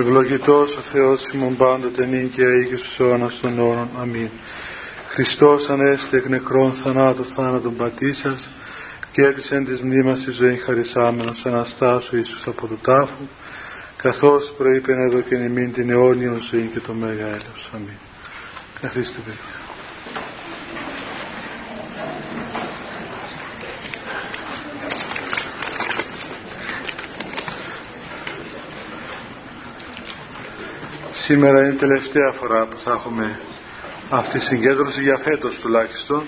Ευλογητός ο Θεός ημών πάντοτε νύν και αίγιος στους αιώνας των αιώνων. Αμήν. Χριστός ανέστη εκ νεκρών θανάτων πατήσας και έτσι εν της μνήμας της ζωήν χαρισάμενος Αναστάσου Ιησούς από του τάφου, καθώς προείπεν εδώ και νημήν την αιώνιον ζωήν και το μέγα έλεος. Αμήν. Καθίστε παιδιά. Σήμερα είναι η τελευταία φορά που θα έχουμε αυτή τη συγκέντρωση, για φέτος τουλάχιστον,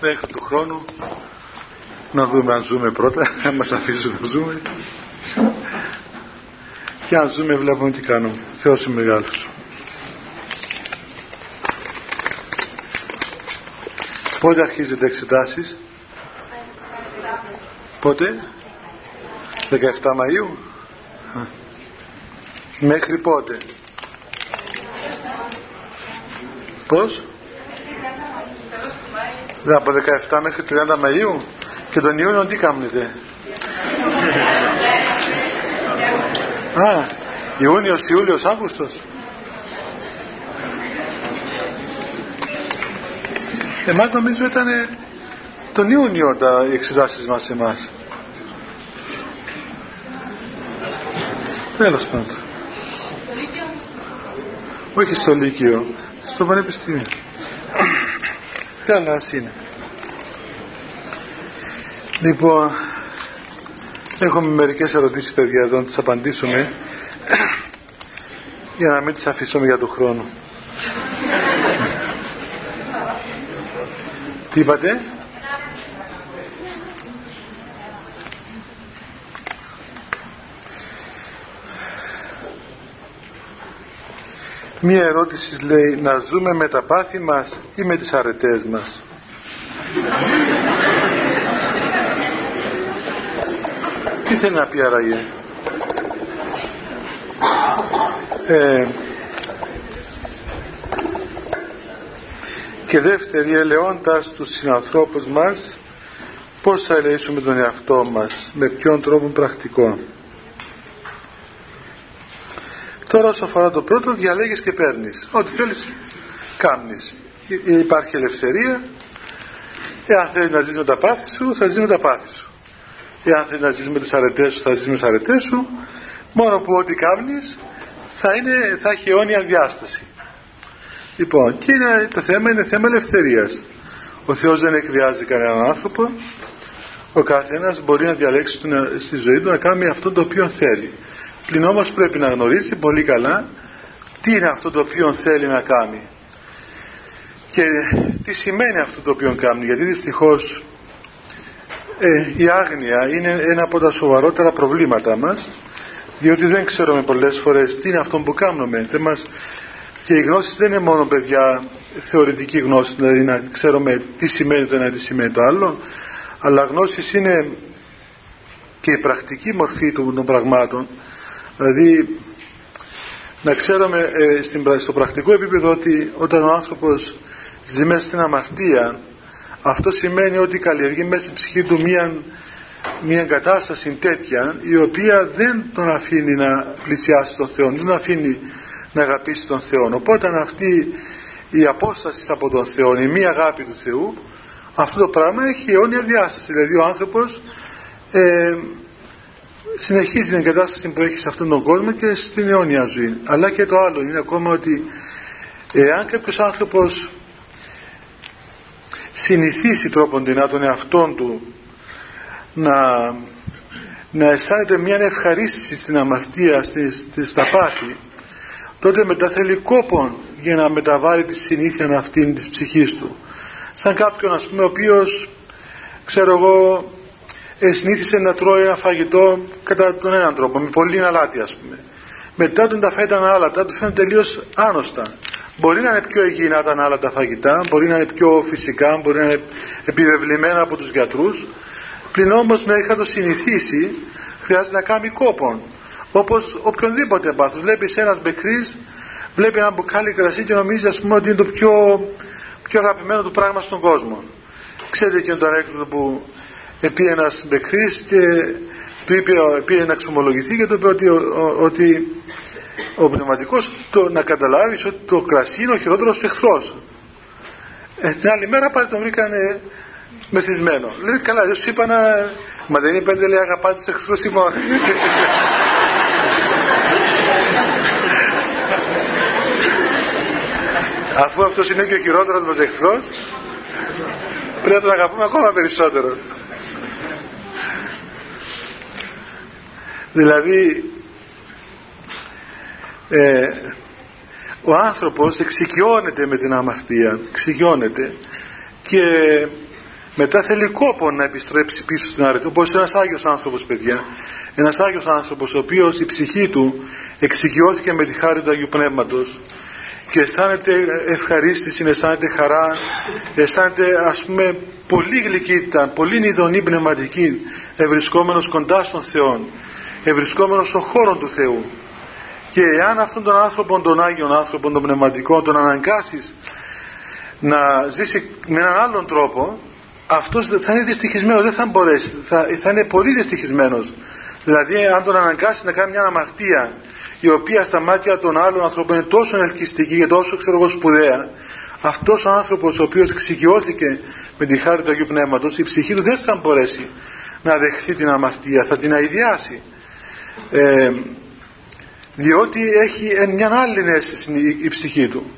μέχρι του χρόνου. Να δούμε αν ζούμε πρώτα, να μας αφήσουν να ζούμε, και αν ζούμε βλέπουμε τι κάνουμε. Θεός είναι μεγάλος. Πότε αρχίζετε εξετάσεις? Πότε? 17 Μαΐου. Μέχρι πότε? Πώς? Από 17 μέχρι 30 Μαΐου. Και τον Ιούνιο τι κάνετε? Α, Ιούνιος, Ιούλιος, Αύγουστος. Εμάς νομίζω ήταν τον Ιούνιο τα εξετάσεις μας εμάς. Τέλος πάντων. Όχι στο Λύκειο, στο Πανεπιστήμιο. Καλά είναι. Λοιπόν, έχουμε μερικές ερωτήσεις, παιδιά, εδώ να τις απαντήσουμε για να μην τις αφήσουμε για τον χρόνο. Τι είπατε? Μία ερώτηση λέει: να ζούμε με τα πάθη μας ή με τις αρετές μας? Τι θέλει να πει άραγε? Και δεύτερη, ελεώντας τους συνανθρώπους μας, πώς θα ελεήσουμε τον εαυτό μας, με ποιον τρόπο πρακτικό? Τώρα όσο αφορά το πρώτο, διαλέγεις και παίρνεις. Ό,τι θέλεις κάνεις. Υπάρχει ελευθερία. Εάν θέλεις να ζεις με τα πάθη σου, θα ζεις με τα πάθη σου. Εάν θέλεις να ζεις με τις αρετές σου, θα ζεις με τις αρετές σου. Μόνο που ό,τι κάνεις θα έχει αιώνια διάσταση. Λοιπόν, και το θέμα είναι θέμα ελευθερίας. Ο Θεός δεν εκβιάζει κανέναν άνθρωπο. Ο καθένας μπορεί να διαλέξει στη ζωή του να κάνει αυτό το οποίο θέλει. Πλην όμως πρέπει να γνωρίσει πολύ καλά τι είναι αυτό το οποίο θέλει να κάνει και τι σημαίνει αυτό το οποίο κάνει, γιατί δυστυχώς η άγνοια είναι ένα από τα σοβαρότερα προβλήματα μας, διότι δεν ξέρουμε πολλές φορές τι είναι αυτό που κάνουμε. Και η γνώση δεν είναι μόνο, παιδιά, θεωρητική γνώση, δηλαδή να ξέρουμε τι σημαίνει το ένα, τι σημαίνει το άλλο, αλλά γνώσεις είναι και η πρακτική μορφή των πραγμάτων. Δηλαδή να ξέρουμε στο πρακτικό επίπεδο ότι όταν ο άνθρωπος ζει μέσα στην αμαρτία, αυτό σημαίνει ότι καλλιεργεί μέσα στην ψυχή του μια κατάσταση τέτοια η οποία δεν τον αφήνει να πλησιάσει τον Θεό, δεν τον αφήνει να αγαπήσει τον Θεό. Οπότε αυτή η απόσταση από τον Θεό, η μη αγάπη του Θεού, αυτό το πράγμα έχει αιώνια διάσταση. Δηλαδή ο άνθρωπος συνεχίζει την κατάσταση που έχει σε αυτόν τον κόσμο και στην αιώνια ζωή. Αλλά και το άλλο είναι ακόμα, ότι εάν κάποιος άνθρωπος συνηθίσει τρόποντινά τον εαυτόν του να αισθάνεται μια ευχαρίστηση στην αμαρτία, στα πάθη, τότε μετά θέλει κόπον για να μεταβάλει τη συνήθεια αυτήν της ψυχής του. Σαν κάποιον, ας πούμε, ο οποίος, ξέρω εγώ, συνήθισε να τρώει ένα φαγητό κατά τον έναν τρόπο, με πολύ αλάτι, ας πούμε. Μετά τον τα φέταν άλατα, του φαίνουν τελείως άνοστα. Μπορεί να είναι πιο υγιεινά τα άλατα φαγητά, μπορεί να είναι πιο φυσικά, μπορεί να είναι επιβεβλημένα από τους γιατρούς. Πλην όμως, να είχα το συνηθίσει, χρειάζεται να κάνει κόπον. Όπως οποιονδήποτε πάθος. Βλέπεις ένας μπεκρής, βλέπει ένα μπουκάλι κρασί και νομίζει, ας πούμε, ότι είναι το πιο αγαπημένο του πράγμα στον κόσμο. Ξέρετε και τον ανέκδοτο που επί ένας μπεκρής και του είπε, πήρε να εξομολογηθεί και του είπε ότι ο πνευματικός, να καταλάβεις ότι το κρασί είναι ο χειρότερος του εχθρός. Την άλλη μέρα πάλι τον βρήκανε μεθυσμένο. Λέει, καλά, δεν σου είπα να... Μα δεν είναι πέντε, λέει, αγαπάτε τους εχθρούς ημών. Αφού αυτός είναι και ο χειρότερος μας εχθρός, πρέπει να τον αγαπούμε ακόμα περισσότερο. Δηλαδή ο άνθρωπος εξοικειώνεται με την αμαρτία, εξοικειώνεται, και μετά θέλει κόπο να επιστρέψει πίσω στην αρετή, όπως ένας Άγιος άνθρωπος, παιδιά, ένας Άγιος άνθρωπος ο οποίος η ψυχή του εξοικειώθηκε με τη χάρη του Αγίου Πνεύματος και αισθάνεται ευχαρίστηση, αισθάνεται χαρά, αισθάνεται, ας πούμε, πολύ γλυκύτητα, πολύ νηδονή πνευματική, ευρισκόμενος κοντά στον Θεό, ευρισκόμενος στον χώρο του Θεού. Και εάν αυτόν τον άνθρωπο, τον Άγιον άνθρωπο, τον πνευματικό, τον αναγκάσεις να ζήσει με έναν άλλον τρόπο, αυτός θα είναι δυστυχισμένος, δεν θα μπορέσει, θα είναι πολύ δυστυχισμένος. Δηλαδή, αν τον αναγκάσεις να κάνει μια αμαρτία η οποία στα μάτια των άλλων ανθρώπων είναι τόσο ελκυστική και τόσο, ξέρω εγώ, σπουδαία, αυτός ο άνθρωπος ο οποίος εξοικειώθηκε με τη χάρη του Αγίου Πνεύματος, η ψυχή του δεν θα μπορέσει να δεχθεί την αμαρτία, θα την αηδιάσει. Διότι έχει μια άλλη αίσθηση η ψυχή του.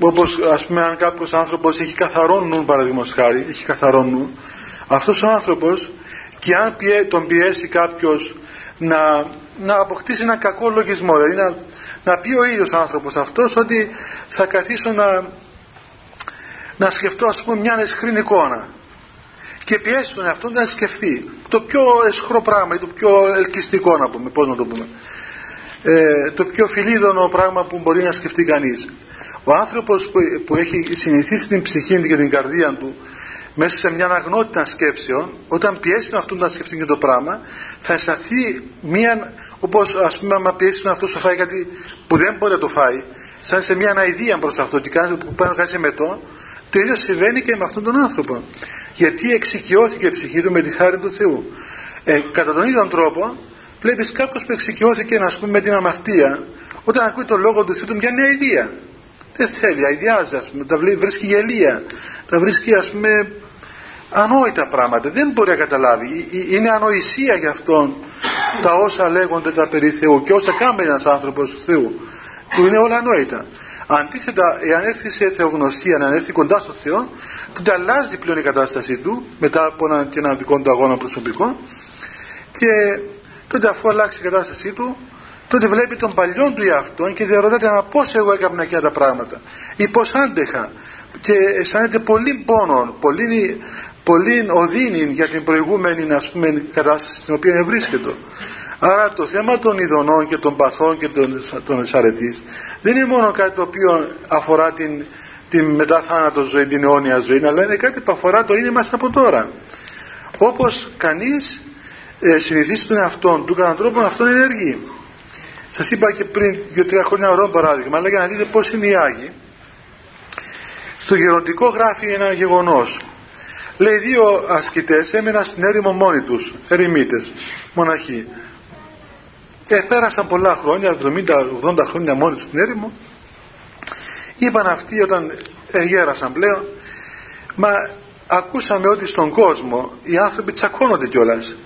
Όπως, ας πούμε, αν κάποιος άνθρωπος έχει καθαρό νου, παραδείγματος χάρη, έχει καθαρό νου, αυτός ο άνθρωπος, και αν τον πιέσει κάποιος να αποκτήσει ένα κακό λογισμό, δηλαδή να πει ο ίδιος άνθρωπος αυτός ότι θα καθίσω να σκεφτώ, ας πούμε, μια αισχρήν εικόνα, και πιέσει τον εαυτό να σκεφτεί το πιο αισχρό πράγμα ή το πιο ελκυστικό, να πούμε, πώς να το πούμε, το πιο φιλίδωνο πράγμα που μπορεί να σκεφτεί κανείς. Ο άνθρωπος που έχει συνηθίσει την ψυχή και την καρδία του μέσα σε μια αγνότητα σκέψεων, όταν πιέσει τον εαυτό να σκεφτεί και το πράγμα, θα αισθανθεί μια, όπως, ας πούμε, άμα πιέσει τον εαυτό να φάει κάτι που δεν μπορεί να το φάει, σαν σε μια αναηδία προς αυτό, και κάνει που πάει να κάνει μετό. Το ίδιο συμβαίνει και με αυτόν τον άνθρωπο, γιατί εξοικειώθηκε η ψυχή του με τη χάρη του Θεού. Κατά τον ίδιο τρόπο βλέπεις κάποιος που εξοικειώθηκε, να πούμε, με την αμαρτία, όταν ακούει τον λόγο του Θεού του πιάνει αηδία, δεν θέλει, αηδιάζει, ας πούμε, τα βρίσκει γελία, τα βρίσκει, ας πούμε, ανόητα πράγματα, δεν μπορεί να καταλάβει, είναι ανοησία για αυτόν τα όσα λέγονται τα περί Θεού και όσα κάνει ένας άνθρωπος του Θεού, που είναι όλα ανόητα. Αντίθετα, εάν έρθει σε θεογνωσία, αν έρθει κοντά στο Θεό, τότε αλλάζει πλέον η κατάστασή του μετά από έναν δικό του αγώνα προσωπικό, και τότε, αφού αλλάξει η κατάστασή του, τότε βλέπει τον παλιόν του εαυτόν και διαρωτάται, μα πώς εγώ έκανα εκείνα τα πράγματα ή πώς άντεχα, και αισθάνεται πολύ πόνο, πολύ οδύνη για την προηγούμενη, ας πούμε, κατάσταση στην οποία βρίσκεται. Άρα το θέμα των ειδονών και των παθών και των αρετής δεν είναι μόνο κάτι το οποίο αφορά την μεταθάνατο ζωή, την αιώνια ζωή, αλλά είναι κάτι που αφορά το είναι μας από τώρα. Όπως κανείς συνηθίσει τον εαυτόν του κατά τρόπον αυτόν ενεργεί. Σας είπα και πριν 2-3 χρόνια ωραίο παράδειγμα, αλλά για να δείτε πώς είναι οι Άγιοι. Στο γεροντικό γράφει ένα γεγονός. Λέει, 2 ασκητές έμειναν στην έρημο μόνοι τους, ερημίτες, μοναχοί. Πέρασαν πολλά χρόνια, 70-80 χρόνια μόνοι στην έρημο. Είπαν αυτοί, όταν γέρασαν πλέον, μα ακούσαμε ότι στον κόσμο οι άνθρωποι τσακώνονται κιόλας.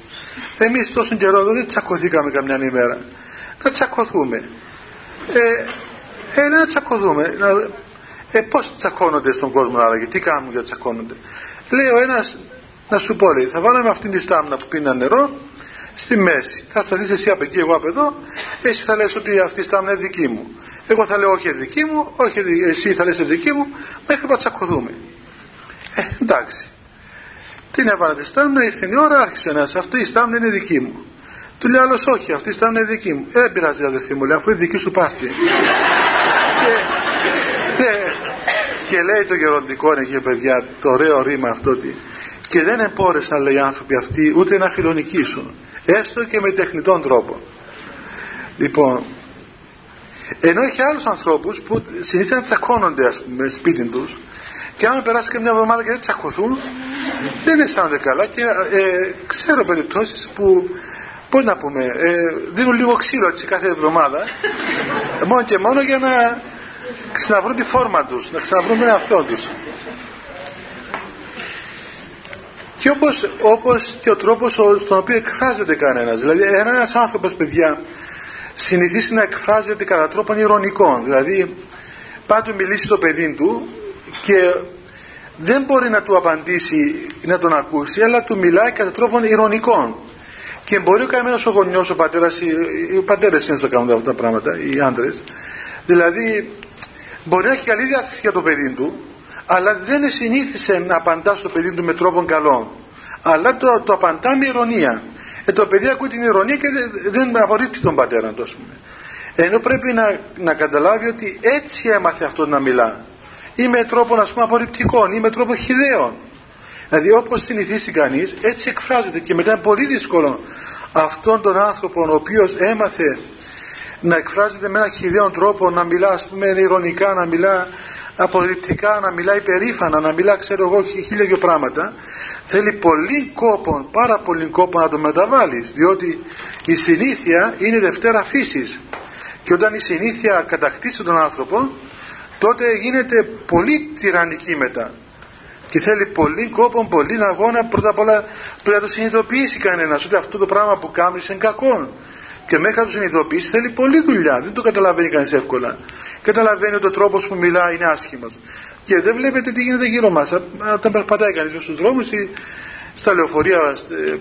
Εμείς τόσο καιρό εδώ δεν τσακωθήκαμε καμιά ημέρα. Να τσακωθούμε. Να τσακωθούμε. Πώς τσακώνονται στον κόσμο, άραγε, τι κάνουν για τσακώνονται. Λέει ο ένας, να σου πω, λέει, θα βάλαμε αυτήν τη στάμνα που πίνα νερό στη μέση. Θα σταθείς εσύ απ' εκεί, εγώ απ' εδώ. Εσύ θα λες ότι αυτή η στάμνα είναι δική μου. Εγώ θα λέω όχι δική μου, όχι εσύ θα λες δική μου, μέχρι να τσακωθούμε. Εντάξει. Την έβαλα τη στάμνα, ήρθε η ώρα, άρχισε ένας. Αυτή η στάμνα είναι δική μου. Του λέει άλλος, όχι, αυτή η στάμνα είναι δική μου. Δεν πειράζει, αδερφή μου, λέει, αφού είναι δική σου, πάρτε. Και λέει το γεροντικό, είναι και, παιδιά, το ωραίο ρήμα αυτό, ότι και δεν εμπόρεσαν, λέει, οι άνθρωποι αυτοί ούτε να φιλονικήσουν, έστω και με τεχνητόν τρόπο. Λοιπόν, ενώ είχε άλλους ανθρώπους που συνήθιζαν να τσακώνονται, ας πούμε, σπίτι τους, Και αν περάσει και μια εβδομάδα και δεν τσακωθούν, δεν αισθάνονται καλά. Και ξέρω περιπτώσεις που, πώς να πούμε, δίνουν λίγο ξύλο έτσι κάθε εβδομάδα, μόνο και μόνο για να ξαναβρούν τη φόρμα τους, να ξαναβρούν τον εαυτό τους. Και όπως και ο τρόπος στον οποίο εκφράζεται κανένας. Δηλαδή, ένας άνθρωπος, παιδιά, συνηθίσει να εκφράζεται κατά τρόπον ειρωνικών. Δηλαδή, πάει του μιλήσει το παιδί του και δεν μπορεί να του απαντήσει ή να τον ακούσει, αλλά του μιλάει κατά τρόπον ειρωνικών. Και μπορεί ο καμένος ο γονιός, ο πατέρας, οι πατέρες είναι στο κάνουν αυτά τα πράγματα, οι άντρες. Δηλαδή, μπορεί να έχει καλή διάθεση για το παιδί του, αλλά δεν συνήθισε να απαντά στο παιδί του με τρόπον καλό. Αλλά το απαντά με ειρωνία. Το παιδί ακούει την ειρωνία και δεν απορρίπτει τον πατέρα του, ας πούμε. Ενώ πρέπει να καταλάβει ότι έτσι έμαθε αυτό να μιλά. Ή με τρόπο, ας πούμε, απορριπτικών, ή με τρόπο χυδαίων. Δηλαδή, όπως συνηθίσει κανείς, έτσι εκφράζεται. Και μετά είναι πολύ δύσκολο αυτόν τον άνθρωπο, ο οποίος έμαθε να εκφράζεται με έναν χυδαίο τρόπο, να μιλά, ας πούμε, ειρωνικά, να μιλά απορριπτικά, να μιλάει περήφανα, να μιλά ξέρω εγώ χίλια δυο πράγματα, θέλει πολύ κόπο, πάρα πολύ κόπο να το μεταβάλεις, διότι η συνήθεια είναι δευτέρα φύσης και όταν η συνήθεια κατακτήσει τον άνθρωπο, τότε γίνεται πολύ τυραννική μετά και θέλει πολύ κόπο, πολύ αγώνα. Πρώτα απ' όλα πρέπει να το συνειδητοποιήσει κανένας ότι αυτό το πράγμα που κάνεις είναι κακό. Και μέχρι να το συνειδητοποιήσει θέλει πολλή δουλειά. Δεν το καταλαβαίνει κανείς εύκολα. Καταλαβαίνει ότι ο τρόπος που μιλά είναι άσχημος. Και δεν βλέπετε τι γίνεται γύρω μας. Όταν περπατάει κανείς στους δρόμους ή στα λεωφορεία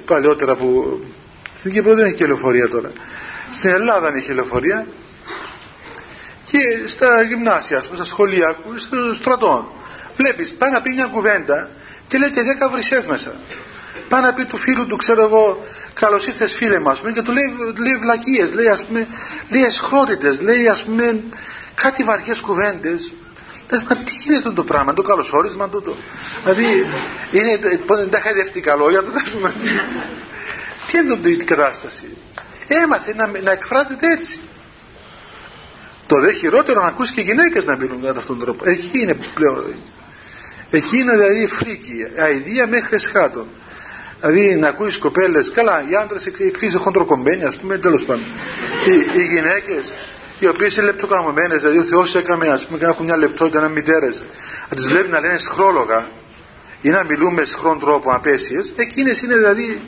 παλαιότερα που. Στην Κύπρο δεν έχει και λεωφορεία τώρα. Στην Ελλάδα δεν έχει λεωφορεία. Και στα γυμνάσια, στα σχολεία, στο στρατό. Βλέπεις, πάει να πει μια κουβέντα και λέει και 10 βρυσιές μέσα. Πάει να πει του φίλου του, ξέρω εγώ, καλώς ήρθες φίλε μας, και του λέει βλακίες, λέει ας πούμε, λέει εσχρότητες, λέει ας πούμε κάτι βαριές κουβέντες. Λες, μα τι είναι αυτό το πράγμα, το καλωσόρισμα τούτο. Δηλαδή, δεν τα χαϊδευτικά λόγια, το κάνουμε. Τι είναι η κατάσταση. Έμαθε να εκφράζεται έτσι. Το δε χειρότερο να ακούσει και γυναίκες να μιλούν κατά αυτόν τον τρόπο. Εκεί είναι πλέον. Εκεί είναι δηλαδή φρίκη, αηδία μέχρι εσχάτων. Δηλαδή να ακούεις κοπέλες, καλά οι άντρες εκτίσεις χοντροκομμένοι ας πούμε, τέλος πάντων, οι γυναίκες οι οποίες είναι λεπτοκαμωμένες, δηλαδή ο Θεός έκαμε ας πούμε και να έχουν μια λεπτότητα, να είναι μητέρες, να τις βλέπει να λένε σχρόλογα ή να μιλούν με σχρόν τρόπο απέσιες, εκείνες είναι δηλαδή,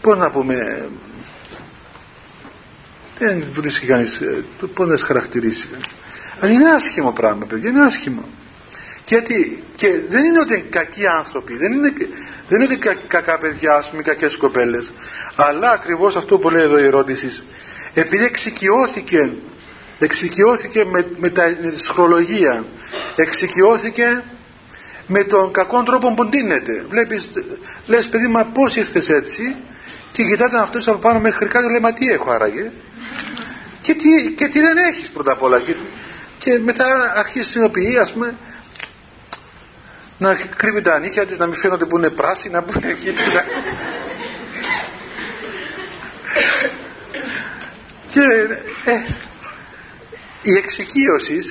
πώς να πούμε, δεν βρίσκει κανείς, πώς να τις χαρακτηρίσει κανείς. Δηλαδή είναι άσχημο πράγμα παιδιά, είναι άσχημο. Και δεν είναι ότι είναι κακοί άνθρωποι, δεν είναι ότι κακά παιδιά, ας πούμε, κακές κοπέλες, αλλά ακριβώς αυτό που λέει εδώ η ερώτηση, επειδή εξοικειώθηκε με τη σχρολογία, εξοικειώθηκε με τον κακό τρόπο που ντύνεται. Βλέπεις, λες παιδί, μα πώς ήρθες έτσι, και κοιτάτε αυτούς από πάνω μέχρι κάτω, λέει, μα τι έχω άραγε, και τι δεν έχεις πρώτα απ' όλα, και μετά αρχίζει η συνοποιή, ας πούμε, να κρύβει τα νύχια της, να μην φαίνονται που είναι πράσινα, που είναι κίτρινα. Και η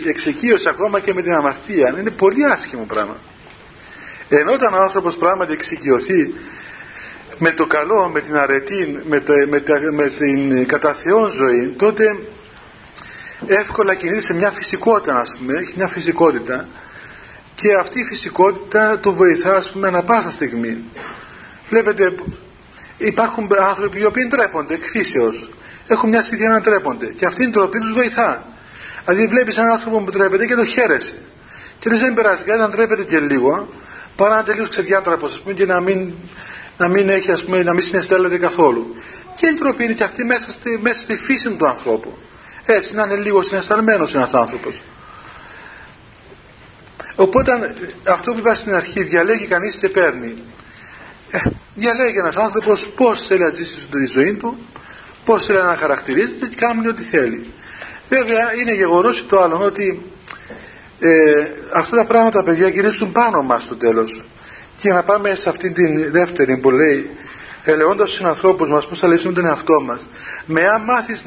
εξοικείωση ακόμα και με την αμαρτία είναι πολύ άσχημο πράγμα. Ενώ όταν ο άνθρωπος πράγματι εξοικειωθεί με το καλό, με την αρετή, με την κατά Θεόν ζωή, τότε εύκολα κινείται σε μια φυσικότητα, ας πούμε, έχει μια φυσικότητα. Και αυτή η φυσικότητα το βοηθά, ας πούμε, ανα πάσα στιγμή. Βλέπετε, υπάρχουν άνθρωποι οι οποίοι ντρέπονται εκ φύσεως. Έχουν μια συνήθεια να ντρέπονται. Και αυτή η ντροπή τους βοηθά. Δηλαδή, βλέπεις έναν άνθρωπο που ντρέπεται και το χαίρεσαι. Και λες, δεν περάσει κάτι, να ντρέπεται και λίγο, παρά να τελείως ξεδιάντραπος, ας πούμε, και να μην έχει, ας πούμε, να μην συναισθάνεται καθόλου. Και η ντροπή είναι και αυτή μέσα στη φύση του ανθρώπου. Έτσι, να είναι λίγο συναισθανμένος ένας άνθρωπος. Οπότε αυτό που είπα στην αρχή, διαλέγει κανείς και παίρνει. Διαλέγει ένας άνθρωπος πώς θέλει να ζήσει τη ζωή του, πώς θέλει να χαρακτηρίζεται και κάνει ό,τι θέλει. Βέβαια είναι γεγονός το άλλο ότι αυτά τα πράγματα, παιδιά, γυρίζουν πάνω μας στο τέλος. Και να πάμε σε αυτή την δεύτερη που λέει, ελεώντας τους συνανθρώπους μας πώς θα λύσουν τον εαυτό μας. Με αν μάθεις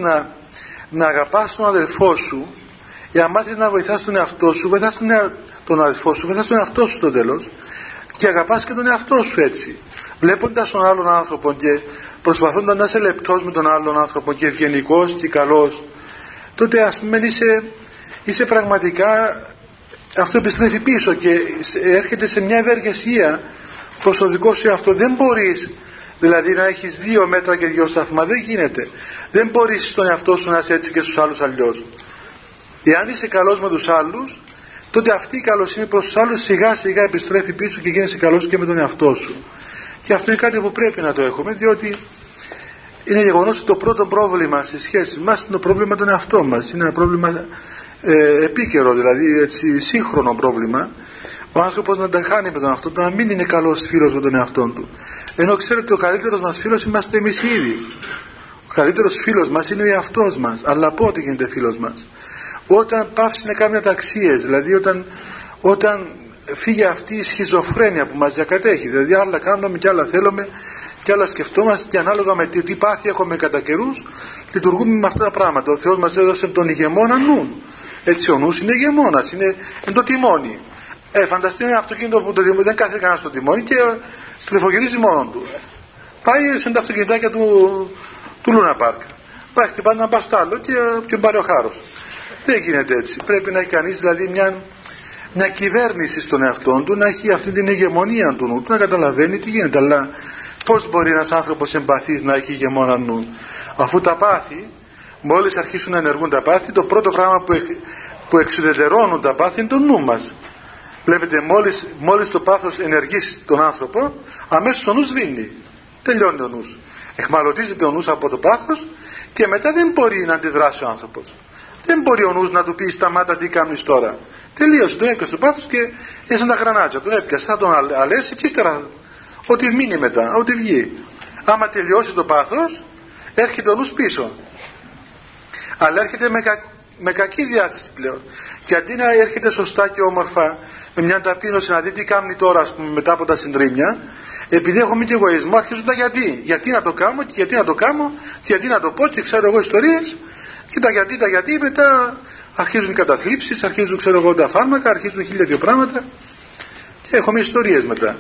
να αγαπάς τον αδελφό σου, για να μάθεις να βοηθάς τον εαυτό σου, βοηθάς τον αδελφό σου, βοηθάς τον εαυτό σου στο τέλος και αγαπάς και τον εαυτό σου έτσι. Βλέποντας τον άλλον άνθρωπο και προσπαθώντας να είσαι λεπτός με τον άλλον άνθρωπο και ευγενικός και καλός, τότε ας πούμε είσαι πραγματικά, αυτό επιστρέφει πίσω και έρχεται σε μια ευεργεσία προς τον δικό σου εαυτό. Δεν μπορείς δηλαδή να έχεις δύο μέτρα και δύο σταθμά, δεν γίνεται. Δεν μπορείς στον εαυτό σου να είσαι έτσι και στους άλλους αλλιώς. Εάν είσαι καλός με τους άλλους, τότε αυτή η καλοσύνη προς τους άλλους σιγά σιγά επιστρέφει πίσω και γίνεσαι καλός και με τον εαυτό σου. Και αυτό είναι κάτι που πρέπει να το έχουμε, διότι είναι γεγονός ότι το πρώτο πρόβλημα στις σχέσεις μας είναι το πρόβλημα των εαυτών μας. Είναι ένα πρόβλημα επίκαιρο, δηλαδή έτσι, σύγχρονο πρόβλημα. Ο άνθρωπος να τα χάνει με τον εαυτό του, να μην είναι καλός φίλος με τον εαυτό του. Ενώ ξέρετε ότι ο καλύτερος μας φίλος είμαστε εμείς ήδη. Ο καλύτερος φίλος μας είναι ο εαυτός μας. Αλλά πότε γίνεται φίλος μας? Όταν πάψει να κάνει αταξίες, δηλαδή όταν φύγει αυτή η σχιζοφρένεια που μας διακατέχει, δηλαδή άλλα κάνουμε και άλλα θέλουμε και άλλα σκεφτόμαστε και ανάλογα με τι πάθη έχουμε κατά καιρούς λειτουργούμε με αυτά τα πράγματα. Ο Θεός μας έδωσε τον ηγεμόνα νου. Έτσι ο νους είναι ηγεμόνας, είναι το τιμόνι. Φανταστείτε ένα αυτοκίνητο που δεν κάθεται κανένα στο τιμόνι και στριφογυρίζει μόνο του. Πάει σε τα αυτοκινητάκια του Λούνα Πάρκ. Πάει χτυπάει να πάει στο άλλο και πάρει ο χάρος. Δεν γίνεται έτσι. Πρέπει να έχει κανείς δηλαδή μια κυβέρνηση στον εαυτό του, να έχει αυτή την ηγεμονία του νου, να καταλαβαίνει τι γίνεται. Αλλά πώς μπορεί ένας άνθρωπος εμπαθής να έχει ηγεμόνα νου? Αφού τα πάθη, μόλις αρχίσουν να ενεργούν τα πάθη, το πρώτο πράγμα που εξουδετερώνουν τα πάθη είναι το νου μας. Βλέπετε, μόλις το πάθος ενεργήσει τον άνθρωπο, αμέσως ο νους σβήνει. Τελειώνει ο νους. Εχμαλωτίζεται ο νους από το πάθος και μετά δεν μπορεί να αντιδράσει ο άνθρωπος. Δεν μπορεί ο νους να του πει σταμάτα, τι κάνεις τώρα. Τελείωσε, τον έπιασε το πάθος και έσαν τα γρανάτια. Τον έπιασε, θα τον αλέσει και ύστερα ό,τι μείνει μετά, ό,τι βγει. Άμα τελειώσει το πάθος, έρχεται ο νους πίσω. Αλλά έρχεται με κακή διάθεση πλέον. Και αντί να έρχεται σωστά και όμορφα, με μια ταπείνωση να δει τι κάνει τώρα, ας πούμε, μετά από τα συντρίμμια, επειδή έχω μη εγωισμό, αρχίζουν τα γιατί. Γιατί να το κάνω, και γιατί να το κάνω, και γιατί να το πω, και ξέρω εγώ ιστορίες. Και τα γιατί, μετά αρχίζουν οι καταθλίψεις, αρχίζουν ξέρω εγώ τα φάρμακα, αρχίζουν χίλια δύο πράγματα και έχουμε ιστορίες μετά.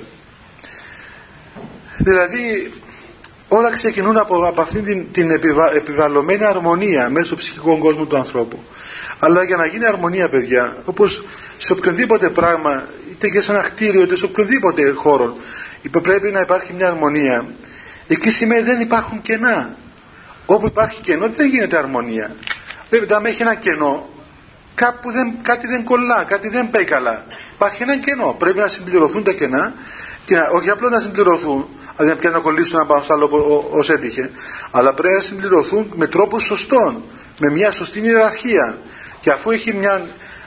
Δηλαδή όλα ξεκινούν από αυτήν την επιβαλλωμένη αρμονία μέσω ψυχικού κόσμου του ανθρώπου. Αλλά για να γίνει αρμονία, παιδιά, όπως σε οποιοδήποτε πράγμα, είτε και σε ένα κτίριο, είτε σε οποιοδήποτε χώρο, πρέπει να υπάρχει μια αρμονία. Εκεί σημαίνει δεν υπάρχουν κενά. Όπου υπάρχει κενό δεν γίνεται αρμονία. Βλέπετε, αν έχει ένα κενό, κάπου κάτι δεν κολλά, κάτι δεν πάει καλά. Υπάρχει ένα κενό. Πρέπει να συμπληρωθούν τα κενά και όχι απλώς να συμπληρωθούν, δηλαδή να πια να κολλήσουν ένα πάνω στο άλλο ως έτυχε, αλλά πρέπει να συμπληρωθούν με τρόπο σωστό, με μια σωστή ιεραρχία. Και αφού έχει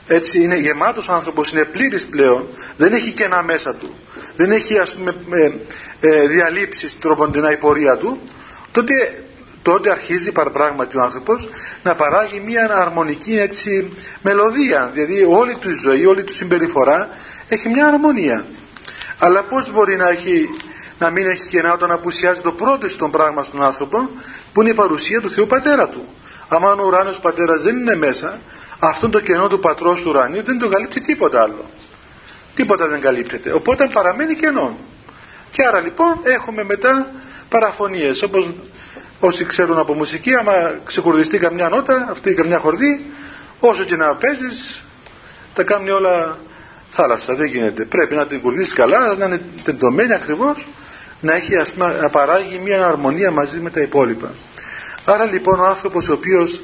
έτσι είναι γεμάτος ο άνθρωπος, είναι πλήρης πλέον, δεν έχει κενά μέσα του, δεν έχει ας πούμε διαλήψεις τρόπον την αηπορία του, τότε αρχίζει παραπράγματι ο άνθρωπος να παράγει μια αρμονική έτσι μελωδία, δηλαδή όλη του η ζωή, όλη του η συμπεριφορά έχει μια αρμονία. Αλλά πώς μπορεί να μην έχει κενά όταν απουσιάζει το πρώτο στον πράγμα στον άνθρωπο που είναι η παρουσία του Θεού Πατέρα του? Άμα ο ουράνιος πατέρας δεν είναι μέσα, αυτό το κενό του πατρός του ουρανίου δεν το καλύπτει τίποτα άλλο, τίποτα δεν καλύπτεται, οπότε παραμένει κενό. Και άρα λοιπόν έχουμε μετά παραφωνίες, όπως όσοι ξέρουν από μουσική, άμα ξεκουρδιστεί καμιά νότα, αυτή καμιά χορδή, όσο και να παίζεις, τα κάνει όλα θάλασσα. Δεν γίνεται. Πρέπει να την κουρδίσεις καλά, να είναι τεντωμένη ακριβώς, να παράγει μια αρμονία μαζί με τα υπόλοιπα. Άρα λοιπόν ο άνθρωπος ο οποίος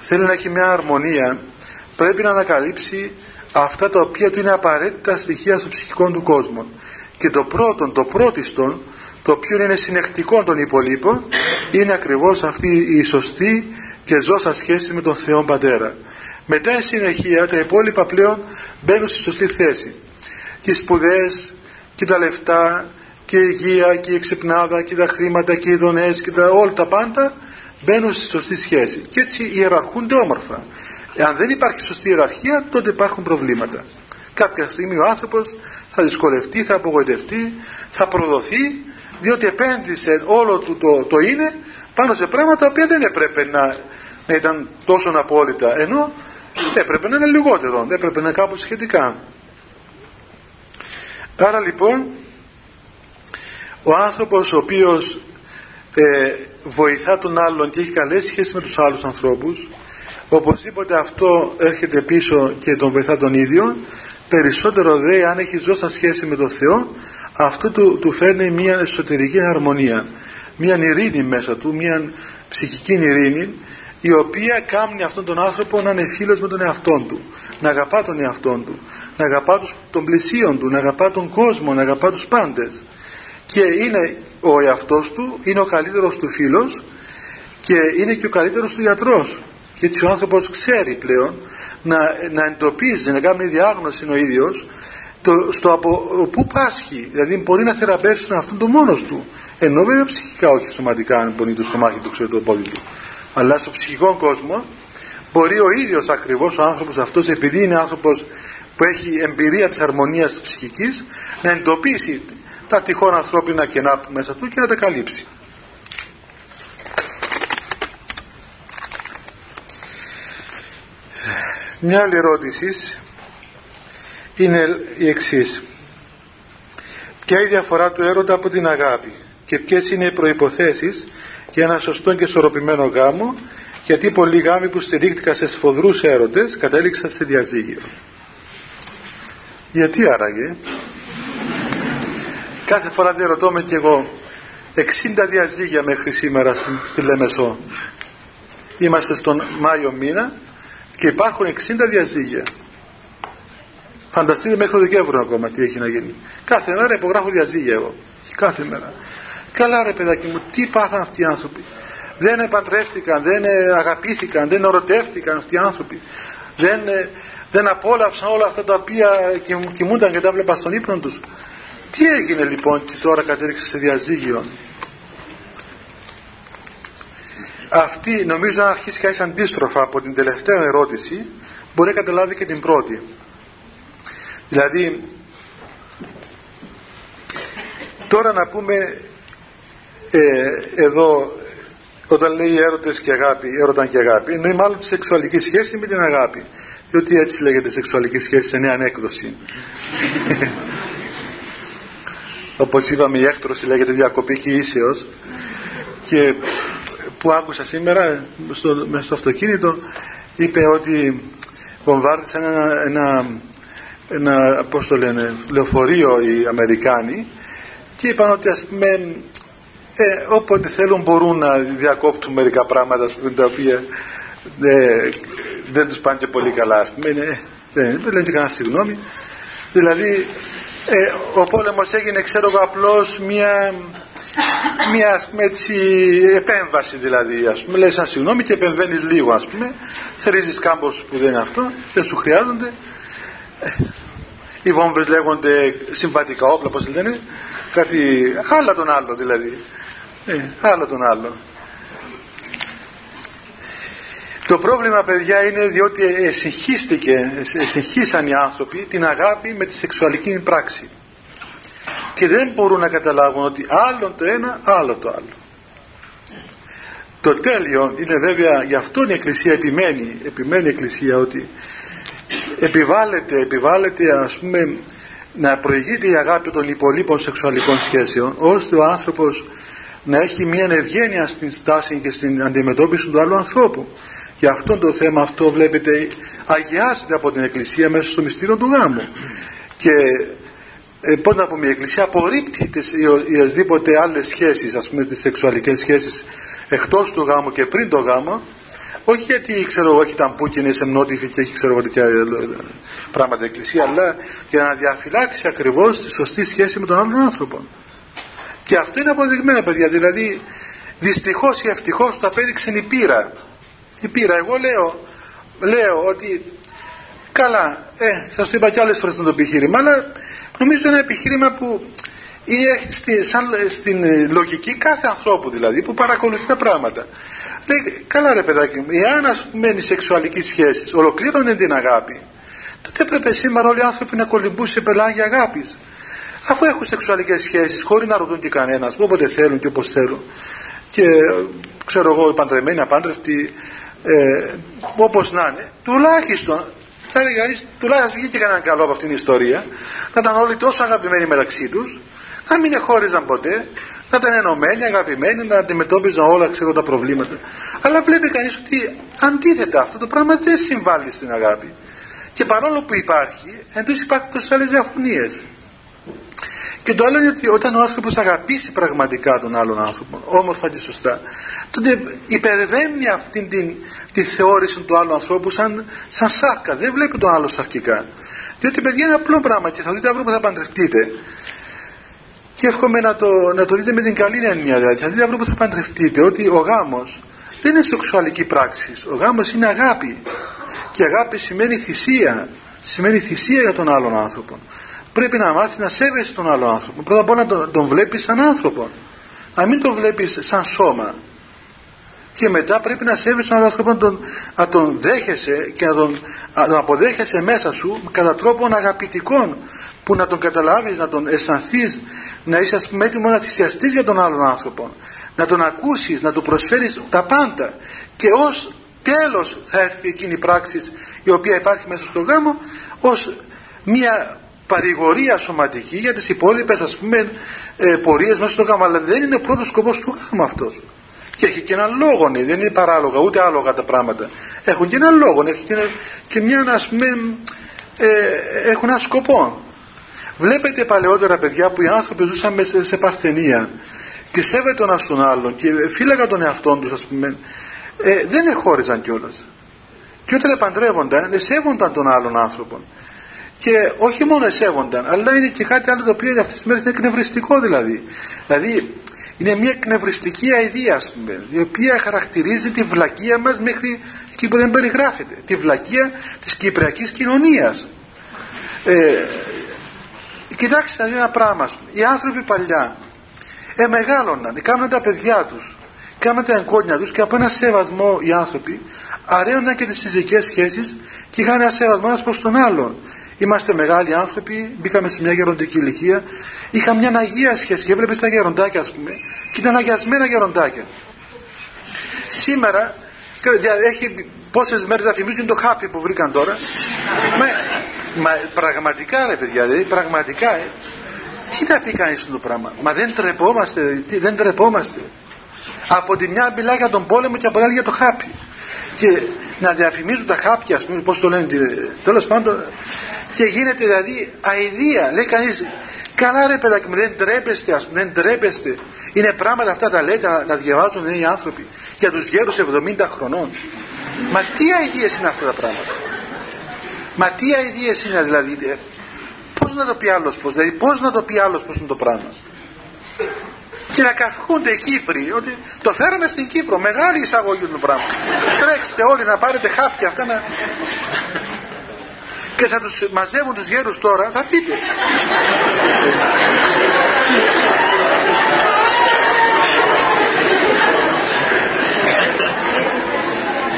θέλει να έχει μια αρμονία, πρέπει να ανακαλύψει αυτά τα οποία του είναι απαραίτητα στοιχεία στο ψυχικό του κόσμο. Και το πρώτιστον, το οποίο είναι συνεχτικό των υπολείπων, είναι ακριβώς αυτή η σωστή και ζώσα σχέση με τον Θεό Πατέρα. Μετά η συνεχεία τα υπόλοιπα πλέον μπαίνουν στη σωστή θέση. Και οι σπουδές και τα λεφτά και η υγεία και η εξυπνάδα και τα χρήματα και οι δονές και όλα τα πάντα μπαίνουν στη σωστή σχέση. Και έτσι ιεραρχούνται όμορφα. Αν δεν υπάρχει σωστή ιεραρχία, τότε υπάρχουν προβλήματα. Κάποια στιγμή ο άνθρωπος θα δυσκολευτεί, θα απογοητευτεί, θα προδοθεί, διότι επένδυσε όλο του το είναι πάνω σε πράγματα τα οποία δεν έπρεπε να ήταν τόσο απόλυτα, ενώ έπρεπε να είναι λιγότερο, έπρεπε να είναι κάπου σχετικά. Άρα λοιπόν ο άνθρωπος ο οποίος βοηθά τον άλλον και έχει καλές σχέσεις με τους άλλους ανθρώπους, οπωσδήποτε αυτό έρχεται πίσω και τον βοηθά τον ίδιο. Περισσότερο δε αν έχει ζώσα σχέση με τον Θεό, αυτό του φέρνει μια εσωτερική αρμονία, μια ειρήνη μέσα του, μια ψυχική ειρήνη, η οποία κάνει αυτόν τον άνθρωπο να είναι φίλος με τον εαυτόν του, να αγαπά τον εαυτόν του, να αγαπά τον πλησίον του, να αγαπά τον κόσμο, να αγαπά τους πάντες. Και είναι ο εαυτός του, είναι ο καλύτερος του φίλος και είναι και ο καλύτερος του γιατρός. Και έτσι ο άνθρωπος ξέρει πλέον να εντοπίζει, να κάνει διάγνωση ο ίδιος στο από πού πάσχει. Δηλαδή μπορεί να θεραπεύσει τον αυτόν τον μόνος του, ενώ βέβαια ψυχικά, όχι σωματικά, αν πονεί το στομάχι του, ξέρει το πόδι του, αλλά στο ψυχικό κόσμο μπορεί ο ίδιος ακριβώς ο άνθρωπος αυτός, επειδή είναι άνθρωπος που έχει εμπειρία της αρμονίας της ψυχικής, να εντοπίσει τα τυχόν ανθρώπινα κενά μέσα του και να τα καλύψει. Μια άλλη ερώτηση είναι η εξής: ποια είναι η διαφορά του έρωτα από την αγάπη και ποιες είναι οι προϋποθέσεις για ένα σωστό και ισορροπημένο γάμο, γιατί πολλοί γάμοι που στηρίχτηκαν σε σφοδρούς έρωτες κατέληξαν σε διαζύγιο? Γιατί άραγε? Κάθε φορά διαρωτώ με κι εγώ, 60 διαζύγια μέχρι σήμερα στη Λεμεσό. Είμαστε στον Μάιο μήνα και υπάρχουν 60 διαζύγια. Φανταστείτε μέχρι το Δεκέμβριο ακόμα τι έχει να γίνει. Κάθε μέρα υπογράφω διαζύγια εγώ. Κάθε μέρα. Καλά ρε παιδάκι μου, τι πάθαν αυτοί οι άνθρωποι? Δεν επαντρεύτηκαν, δεν αγαπήθηκαν, δεν ερωτεύτηκαν αυτοί οι άνθρωποι. Δεν απόλαυσαν όλα αυτά τα οποία κοιμούνταν και τα βλέπαν στον ύπνο τους. Τι έγινε λοιπόν και τώρα κατέληξε σε διαζύγιο? Αυτή νομίζω να αρχίσει κάτι αντίστροφα από την τελευταία ερώτηση, μπορεί να καταλάβει και την πρώτη. Δηλαδή τώρα να πούμε εδώ όταν λέει έρωτες και αγάπη, έρωταν και αγάπη, εννοεί μάλλον τη σεξουαλική σχέση με την αγάπη, διότι έτσι λέγεται σεξουαλική σχέση σε νέα έκδοση. Όπως είπαμε, η έκτρωση λέγεται διακοπή και ίσεως, και που άκουσα σήμερα στο αυτοκίνητο, είπε ότι βομβάρδισαν ένα πώς το λένε, λεωφορείο οι Αμερικάνοι, και είπαν ότι ας πούμε όποτε θέλουν μπορούν να διακόπτουν μερικά πράγματα, ας πούμε, τα οποία δεν τους πάνε και πολύ καλά, ας πούμε, δεν λένε και κανένα συγγνώμη. Δηλαδή ο πόλεμος έγινε, ξέρω εγώ, απλώς μια ας πούμε έτσι επέμβαση, δηλαδή ας πούμε λες ένα συγγνώμη και επεμβαίνεις λίγο, ας πούμε θερίζεις κάμπος που δεν είναι αυτό, δεν σου χρειάζονται. Οι βόμβες λέγονται συμβατικά όπλα, όπως λένε, κάτι άλλα τον άλλο, δηλαδή άλλα τον άλλο. Το πρόβλημα, παιδιά, είναι διότι εσυγχύσαν οι άνθρωποι την αγάπη με τη σεξουαλική πράξη και δεν μπορούν να καταλάβουν ότι άλλον το ένα, άλλο το άλλο. Το τέλειο είναι βέβαια, γι' αυτό η Εκκλησία επιμένει η Εκκλησία ότι επιβάλλεται ας πούμε να προηγείται η αγάπη των υπολείπων σεξουαλικών σχέσεων, ώστε ο άνθρωπος να έχει μια ευγένεια στην στάση και στην αντιμετώπιση του άλλου ανθρώπου. Γι' αυτό το θέμα αυτό, βλέπετε, αγιάζεται από την Εκκλησία μέσα στο μυστήριο του γάμου. Και πώς να πούμε, η Εκκλησία απορρίπτει οιασδήποτε άλλες σχέσεις, ας πούμε τις σεξουαλικές σχέσεις εκτός του γάμου και πριν το γάμο, όχι γιατί ξέρω εγώ έχει ταμπούκινες εμνότυφοι και έχει ξέρω εγώ τέτοια πράγματα η Εκκλησία, αλλά για να διαφυλάξει ακριβώς τη σωστή σχέση με τον άλλον άνθρωπο. Και αυτό είναι αποδειγμένο, παιδιά, δηλαδή δυστυχώς ή ευτυχώς το απέδειξε η πείρα. Η πείρα, εγώ λέω ότι καλά, σας το είπα κι άλλες φορές το επιχείρημα, αλλά νομίζω ένα επιχείρημα που έχει στην λογική κάθε ανθρώπου, δηλαδή που παρακολουθεί τα πράγματα. Λέει, καλά ρε παιδάκι μου, εάν ας πούμε οι σεξουαλικές σχέσεις ολοκλήρωνε την αγάπη, τότε έπρεπε σήμερα όλοι οι άνθρωποι να κολυμπούν σε πελάγια αγάπης. Αφού έχουν σεξουαλικές σχέσεις χωρίς να ρωτούν και κανένας, όποτε θέλουν και όπως θέλουν, και ξέρω εγώ, οι παντρεμένοι, απάντρευτοι, όπως να είναι, τουλάχιστον θα βγει και κανέναν καλό από αυτήν την ιστορία, να ήταν όλοι τόσο αγαπημένοι μεταξύ τους, να μην εχώριζαν ποτέ, να ήταν ενωμένοι, αγαπημένοι, να αντιμετώπιζαν όλα ξέρω τα προβλήματα. Αλλά βλέπει κανείς ότι αντίθετα αυτό το πράγμα δεν συμβάλλει στην αγάπη. Και παρόλο που υπάρχει, εντός υπάρχουν τόσες άλλες διαφωνίες. Και το άλλο είναι ότι όταν ο άνθρωπος αγαπήσει πραγματικά τον άλλον άνθρωπο, όμορφα και σωστά, τότε υπερβαίνει αυτή τη θεώρηση του άλλου ανθρώπου σαν σάρκα. Δεν βλέπει τον άλλο σαρκικά. Διότι παιδιά είναι απλό πράγμα και θα δείτε αύριο που θα παντρευτείτε. Και εύχομαι να το δείτε με την καλή έννοια. Δηλαδή, θα δείτε αύριο που θα παντρευτείτε ότι ο γάμος δεν είναι σεξουαλική πράξη. Ο γάμος είναι αγάπη. Και αγάπη σημαίνει θυσία. Σημαίνει θυσία για τον άλλον άνθρωπο. Πρέπει να μάθεις να σέβεσαι τον άλλον άνθρωπο. Πρώτα απ' όλα να τον βλέπεις σαν άνθρωπο. Να μην τον βλέπεις σαν σώμα. Και μετά πρέπει να σέβεσαι τον άλλον άνθρωπο, να τον δέχεσαι και να τον αποδέχεσαι μέσα σου κατά τρόπον αγαπητικών, που να τον καταλάβεις, να τον αισθανθείς, να είσαι ας πούμε έτοιμο να θυσιαστείς για τον άλλον άνθρωπο. Να τον ακούσεις, να του προσφέρεις τα πάντα. Και ως τέλος θα έρθει εκείνη η πράξη η οποία υπάρχει μέσα στο γάμο ως μια παρηγορία σωματική για τις υπόλοιπες ας πούμε πορείες μέσα στο γάμο, αλλά δεν είναι πρώτος σκοπός του γάμου αυτός. Και έχει και έναν λόγο, ναι, δεν είναι παράλογα ούτε άλογα τα πράγματα, έχουν και έναν λόγο, ναι, και μια ας πούμε έχουν έναν σκοπό. Βλέπετε παλαιότερα παιδιά που οι άνθρωποι ζούσαν σε παρθενία και σέβεται ένας τον άλλον και φύλαγαν τον εαυτόν τους ας πούμε, δεν εχώριζαν κιόλας, και όταν επαντρεύονταν σέβονταν τον άλλον άνθρωπο. Και όχι μόνο εσέβονταν, αλλά είναι και κάτι άλλο το οποίο για αυτές τις μέρες είναι εκνευριστικό δηλαδή. Δηλαδή είναι μια εκνευριστική αηδία, ας πούμε, η οποία χαρακτηρίζει τη βλακεία μας μέχρι εκεί που δεν περιγράφεται. Τη βλακεία της κυπριακής κοινωνίας. Κοιτάξτε να δει ένα πράγμα. Οι άνθρωποι παλιά μεγάλωναν, κάναν τα παιδιά τους, κάναν τα εγγόνια τους, και από ένα σεβασμό οι άνθρωποι αρέωναν και τις συζυγικές σχέσεις και είχαν ένα σεβασμό ένας προς τον άλλον. Είμαστε μεγάλοι άνθρωποι, μπήκαμε σε μια γεροντική ηλικία, είχα μια αγία σχέση και έβλεπες τα γεροντάκια ας πούμε και ήταν αγιασμένα γεροντάκια. Σήμερα έχει πόσες μέρες να θυμίζουν το χάπι που βρήκαν τώρα. Μα πραγματικά ρε παιδιά, δηλαδή πραγματικά τι θα πει κανείς το πράγμα. Μα δεν τρεπόμαστε, δηλαδή, δεν τρεπόμαστε. Από τη μια μιλάει για τον πόλεμο και από την άλλη για το χάπι. Και να διαφημίζουν τα χάπια, ας πούμε, πώς το λένε, τέλος πάντων, και γίνεται δηλαδή αηδία. Λέει κανείς, καλά ρε παιδάκι μου, δεν τρέπεστε, ας πούμε, δεν τρέπεστε. Είναι πράγματα αυτά τα λέτε να διαβάζουν οι άνθρωποι για τους γέρους 70 χρονών. Μα τι αηδίες είναι αυτά τα πράγματα. Μα τι αηδίες είναι δηλαδή. Πώς να το πει άλλος πώς, δηλαδή πώς να το πει άλλος πώς είναι το πράγμα. Και να καυχούνται οι Κύπροι ότι το φέραμε στην Κύπρο, μεγάλη εισαγωγή του πράγμα. Τρέξτε όλοι να πάρετε χάπια αυτά να... και θα τους μαζεύουν τους γέρους τώρα, θα δείτε.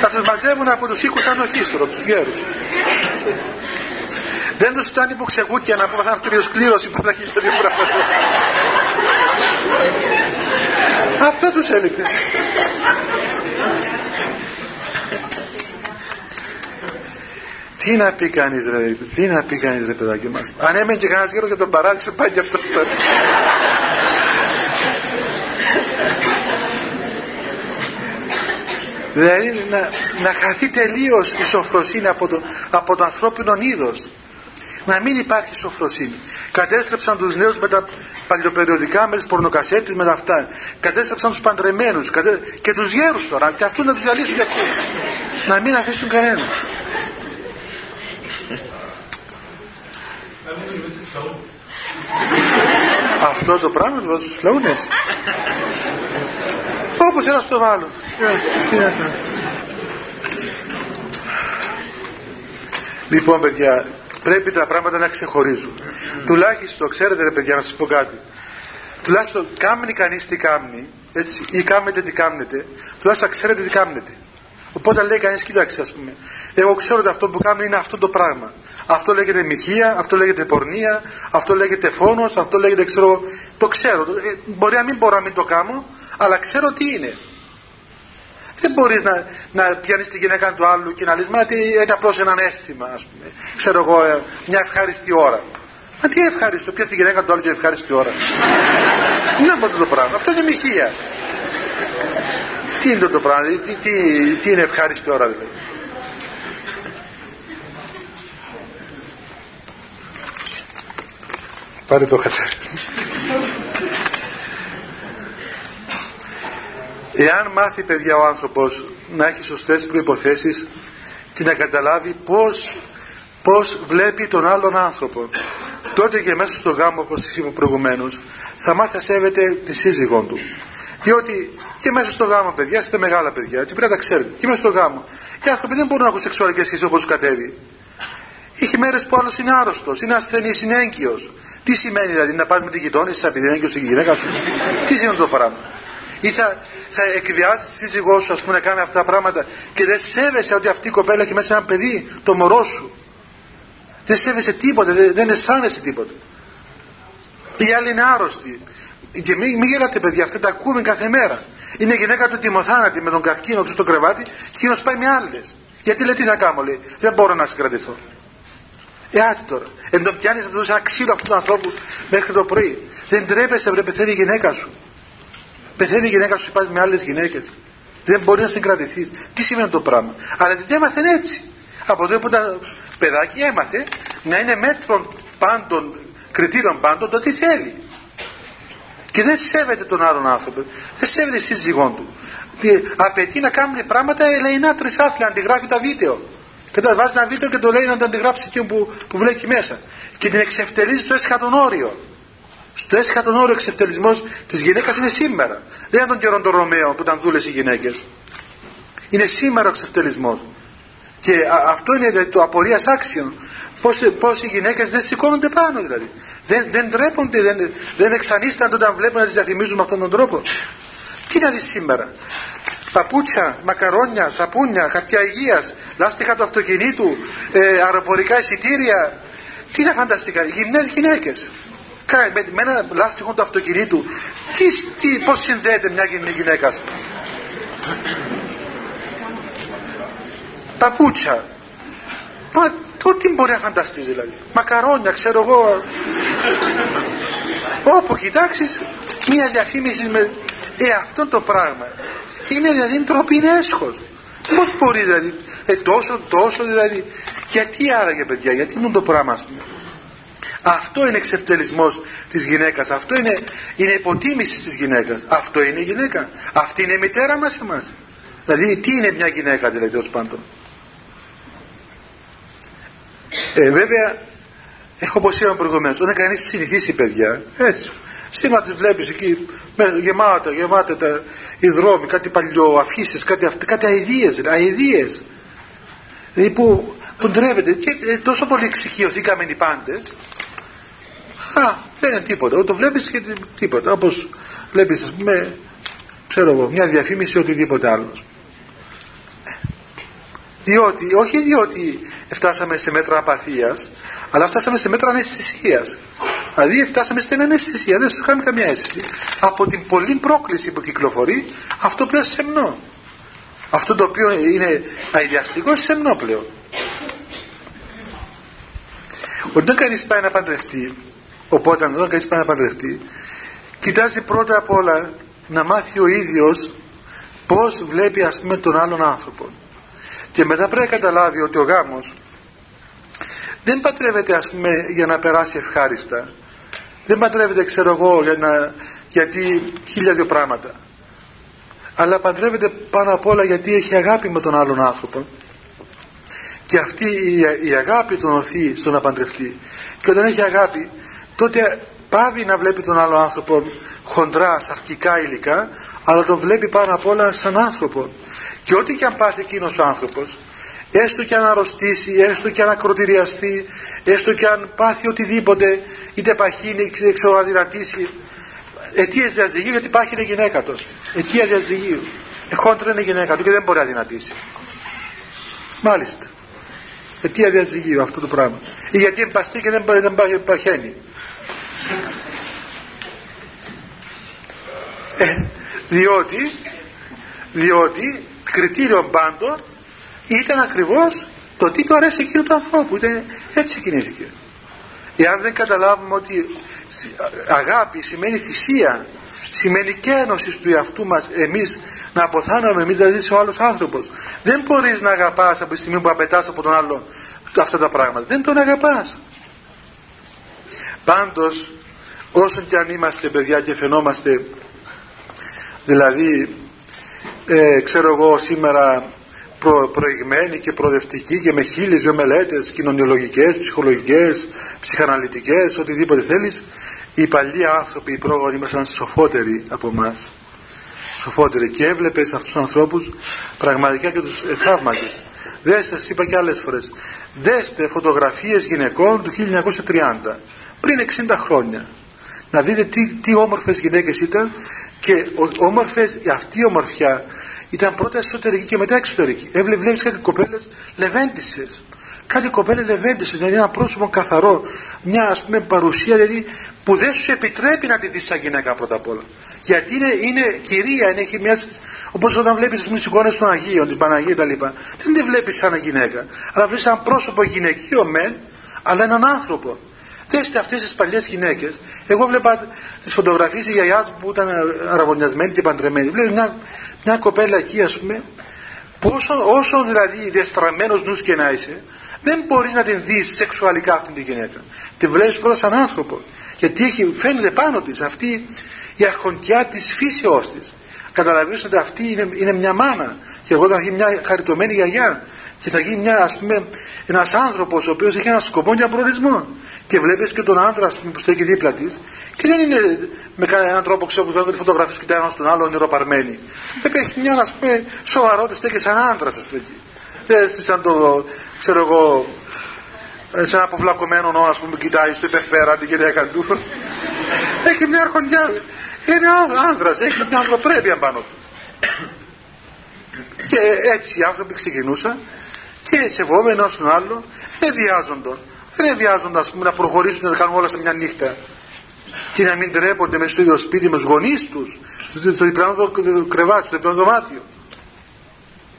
Θα τους μαζεύουν από τους οίκους ανοχής τώρα, τους γέρους. Δεν τους φτάνει που ξεκούκια να πω θα έρθει κλήρωση που θα έχει δύο πράγματα. Αυτό τους έλειπε. Τι να πει κανείς ρε, τι να πει κανείς ρε παιδάκι μας. Αν έμενε και κανένας γέρο και τον παράτησε, πάει και αυτός τώρα. Δηλαδή να χαθεί τελείως η σοφροσύνη από το ανθρώπινο είδος. Να μην υπάρχει σοφροσύνη. Κατέστρεψαν τους νέους με τα παλιοπεριοδικά, με τις πορνοκασέτες, με τα αυτά. Κατέστρεψαν τους παντρεμένους και τους γέρους τώρα. Και αυτούς να τους διαλύσουν και αυτούς. Να μην αφήσουν κανέναν. Αυτό το πράγμα το βάζω στους φλαούνες. Όπως ένας το βάλω. Λοιπόν παιδιά, πρέπει τα πράγματα να ξεχωρίζουν. Τουλάχιστον, ξέρετε ρε παιδιά, να σας πω κάτι. Τουλάχιστον κάμνει κανείς τι κάμνει, έτσι, ή κάμνετε τι κάμνετε, τουλάχιστον ξέρετε τι κάμνετε. Οπότε λέει κανείς, κοίταξε ας πούμε, εγώ ξέρω ότι αυτό που κάνω είναι αυτό το πράγμα. Αυτό λέγεται μοιχεία, αυτό λέγεται πορνεία, αυτό λέγεται φόνος, αυτό λέγεται ξέρω, το ξέρω. Μπορεί να μην μπορώ να μην το κάνω, αλλά ξέρω τι είναι. Δεν μπορείς να πιάνεις τη γυναίκα του άλλου και να λες, μα τι είναι απλώς ένα αίσθημα, ας πούμε. Ξέρω εγώ, μια ευχάριστη ώρα. Μα τι ευχάριστο, πια στην γυναίκα του άλλου και ευχάριστη ώρα. Είναι αυτό το πράγμα, αυτό είναι μοιχεία. Τι είναι το πράγμα, δηλαδή, τι είναι ευχάριστη ώρα δηλαδή. Πάρε το χατσάρι. Εάν μάθει παιδιά ο άνθρωπος να έχει σωστές προϋποθέσεις και να καταλάβει πώς βλέπει τον άλλον άνθρωπο, τότε και μέσα στο γάμο, όπως είπα προηγουμένως, θα μάθει να σέβεται τη σύζυγό του. Διότι και μέσα στο γάμο, παιδιά, είστε μεγάλα παιδιά, ότι πρέπει να τα ξέρετε. Και μέσα στο γάμο οι άνθρωποι δεν μπορούν να έχουν σεξουαλικές σχέσεις όπως κατέβει. Έχει μέρες που άλλος είναι άρρωστος, είναι ασθενής, είναι έγκυος. Τι σημαίνει δηλαδή να πας με την γειτόνισσα επειδή είναι έγκυος η γυναίκα σου? Τι σημαίνει το πράγμα? Ή θα εκβιάσεις τη σύζυγό σου, ας πούμε, να κάνει αυτά τα πράγματα και δεν σέβεσαι ότι αυτή η κοπέλα έχει μέσα ένα παιδί, το μωρό σου. Δεν σέβεσαι τίποτα, δεν αισθάνεσαι τίποτα. Οι άλλοι είναι άρρωστοι. Και μην γελάτε, παιδιά, αυτά τα ακούμε κάθε μέρα. Είναι η γυναίκα του τιμωθάνατη με τον καρκίνο του στο κρεβάτι και εκείνος πάει με άλλες. Γιατί λέει, τι θα κάνω, λέει, δεν μπορώ να συγκρατηθώ. Άτι τώρα. Εν τον πιάνει να του δώσει ένα ξύλο αυτού του ανθρώπου μέχρι το πρωί. Δεν τρέπεσαι, βρε, πεθαίνει η γυναίκα σου. Πεθαίνει η γυναίκα σου, πας με άλλες γυναίκες. Δεν μπορεί να συγκρατηθείς. Τι σημαίνει το πράγμα? Αλλά δεν έμαθαν έτσι. Από τότε που ήταν παιδάκι έμαθε να είναι μέτρων πάντων, κριτήρων πάντων, το τι θέλει. Και δεν σέβεται τον άλλον άνθρωπο. Δεν σέβεται σύζυγόν του. Απαιτεί να κάνουν πράγματα ελεηνά τρισάθλια, αντιγράφει τα βίντεο. Και τα βάζει ένα βίντεο και το λέει να τα αντιγράψει εκείνο που βλέπει μέσα. Και την εξευτελίζει στο έσχατον όριο. Στο έσχατον όριο εξευτελισμός της γυναίκας είναι σήμερα. Δεν είναι τον καιρό των Ρωμαίων που ήταν δούλες οι γυναίκες. Είναι σήμερα ο εξευτελισμός. Και αυτό είναι δηλαδή, το απορίας άξιον. Πώς οι γυναίκες δεν σηκώνονται πάνω δηλαδή. Δεν ντρέπονται, δεν εξανίστανται όταν βλέπουν να τις διαφημίζουν με αυτόν τον τρόπο. Τι να δεις σήμερα? Παπούτσια, μακαρόνια, σαπούνια, χαρτιά υγείας, λάστιχα του αυτοκινήτου, αεροπορικά εισιτήρια. Τι να φανταστικά, γυμνές γυναίκες. Με ένα λάστιχο του αυτοκινήτου, πώς συνδέεται μια γυναίκα? Παπούτσια. Μα τι μπορεί να φανταστείς δηλαδή? Μακαρόνια, ξέρω εγώ. Όπου κοιτάξεις, μια διαφήμιση με αυτό το πράγμα. Είναι δηλαδή ντροπή, είναι έσχος. Πώς μπορεί δηλαδή, τόσο δηλαδή. Γιατί άραγε, παιδιά, γιατί μου το πράγμα, ας πούμε. Αυτό είναι εξευτελισμός της γυναίκας, αυτό είναι υποτίμηση της γυναίκας. Αυτό είναι η γυναίκα. Αυτή είναι η μητέρα μας εμάς. Δηλαδή, τι είναι μια γυναίκα, δηλαδή, ως πάντων. Βέβαια, όπως είπαμε προηγουμένως, όταν κανείς συνηθίσει, παιδιά, έτσι. Σήμερα τις βλέπεις εκεί γεμάτα τα, οι δρόμοι, κάτι παλιό, αφήσεις, κάτι αηδίες δηλαδή που ντρέπεται. Και τόσο πολύ εξοικειωθήκαμε οι πάντες, δεν είναι τίποτα, το βλέπεις και τίποτα, όπως βλέπεις με, ξέρω εγώ, μια διαφήμιση ή οτιδήποτε άλλο. Όχι διότι φτάσαμε σε μέτρα απαθίας, αλλά φτάσαμε σε μέτρα αναισθησίας. Δηλαδή φτάσαμε στην αναισθησία, δεν σου κάνει καμία αίσθηση. Από την πολλή πρόκληση που κυκλοφορεί, αυτό πλέον σεμνό. Αυτό το οποίο είναι αειδιαστικό, σεμνό πλέον. Όταν κανείς πάει να παντρευτεί, κοιτάζει πρώτα απ' όλα να μάθει ο ίδιος πώς βλέπει, ας πούμε, τον άλλον άνθρωπο. Και μετά πρέπει να καταλάβει ότι ο γάμος δεν παντρεύεται, ας πούμε, για να περάσει ευχάριστα. Δεν παντρεύεται, ξέρω εγώ, γιατί χίλια δύο πράγματα. Αλλά παντρεύεται πάνω απ' όλα γιατί έχει αγάπη με τον άλλον άνθρωπο. Και αυτή η αγάπη τον οθεί στο να παντρευτεί. Και όταν έχει αγάπη, τότε πάβει να βλέπει τον άλλον άνθρωπο χοντρά, σαρκικά υλικά, αλλά τον βλέπει πάνω απ' όλα σαν άνθρωπο. Και ό,τι και αν πάθει εκείνος ο άνθρωπος, έστω και αν αρρωστήσει, έστω και αν ακροτηριαστεί, έστω και αν πάθει οτιδήποτε, είτε παχύνει, εξοδυνατήσει, αιτίες διαζυγίου, γιατί πάχυνε η γυναίκα του. Αιτία διαζυγίου. Χόντρα είναι η γυναίκα του και δεν μπορεί να δυνατήσει. Μάλιστα. Αιτία διαζυγίου αυτό το πράγμα. Ή γιατί εμπαστεί και δεν παχαίνει. Διότι κριτήριον πάντων ήταν ακριβώς το τι του αρέσει εκείνου του ανθρώπου. Έτσι κινήθηκε. Εάν δεν καταλάβουμε ότι αγάπη σημαίνει θυσία, σημαίνει κένωση του εαυτού μας, εμείς να αποθάνομαι, εμείς να ζήσει ο άλλος άνθρωπος. Δεν μπορείς να αγαπάς από τη στιγμή που απαιτάς από τον άλλον αυτά τα πράγματα. Δεν τον αγαπάς. Πάντως, όσον και αν είμαστε παιδιά και φαινόμαστε, δηλαδή, ξέρω εγώ σήμερα προηγμένοι και προοδευτικοί και με 1000 μελέτες κοινωνιολογικές, ψυχολογικές, ψυχαναλυτικές, οτιδήποτε θέλεις, οι παλιοί άνθρωποι, οι πρόγονοι μας ήταν σοφότεροι από εμάς. Σοφότεροι. Και έβλεπες αυτούς τους ανθρώπους πραγματικά και τους θαύμαζες. Δέστε, σας είπα και άλλες φορές, δέστε φωτογραφίες γυναικών του 1930, πριν 60 χρόνια. Να δείτε τι όμορφες γυναίκες ήταν, και όμορφες, αυτή η ομορφιά ήταν πρώτα εσωτερική και μετά εξωτερική. Βλέπεις κάτι κοπέλες λεβέντισες. Κάτι κοπέλες λεβέντισες, δηλαδή ένα πρόσωπο καθαρό, μια ας πούμε παρουσία δηλαδή, που δεν σου επιτρέπει να τη δεις σαν γυναίκα πρώτα απ' όλα. Γιατί είναι κυρία, έχει μια, όπως όταν βλέπεις τις εικόνες των Αγίων, την Παναγία κτλ. Δεν τη βλέπεις σαν γυναίκα, αλλά βλέπεις σαν πρόσωπο γυναικείο μεν, αλλά έναν άνθρωπο. Δέστε αυτές τις παλιές γυναίκες. Εγώ βλέπα τις φωτογραφίες της γιαγιάς που ήταν αραβωνιασμένη και παντρεμένη. Βλέπω μια κοπέλα εκεί, ας πούμε, που όσο δηλαδή δεστραμμένος νους και να είσαι, δεν μπορείς να την δεις σεξουαλικά αυτήν την γυναίκα. Τη βλέπεις πρώτα σαν άνθρωπο. Γιατί φαίνεται πάνω της αυτή η αρχοντιά της φύσεώς της. Καταλαβαίνεις ότι αυτή είναι μια μάνα. Και εγώ θα γίνει μια χαριτωμένη γιαγιά. Και θα γίνει ένας άνθρωπος ο οποίος έχει ένα σκοπό για προορισμό. Και βλέπεις και τον άντρα που στέκει δίπλα της, και δεν είναι με κανέναν τρόπο ξέρω που δεν τη φωτογραφίες κοιτάει ένας τον άλλο ονειροπαρμένη. Έχει μια ας πούμε σοβαρότητα, στέκει σαν άντρας ας πούμε. Σαν το ξέρω εγώ, σαν αποφλακωμένο νό ας πούμε κοιτάει στο υπερπέρα την γυναίκα του. Έχει μια αρχοντιά, είναι άνδρας, έχει μια ανθρωπρέπεια πάνω του. Και έτσι οι άνθρωποι ξεκινούσαν και σεβόμενοι ένας τον άλλο, δεν βιάζονταν. Δεν βιάζονταν ας πούμε να προχωρήσουν να κάνουν όλα σε μια νύχτα και να μην τρέπονται μέσα στο ίδιο σπίτι με τους γονείς τους, στο διπλανό κρεβάτι, στο διπλανό δωμάτιο.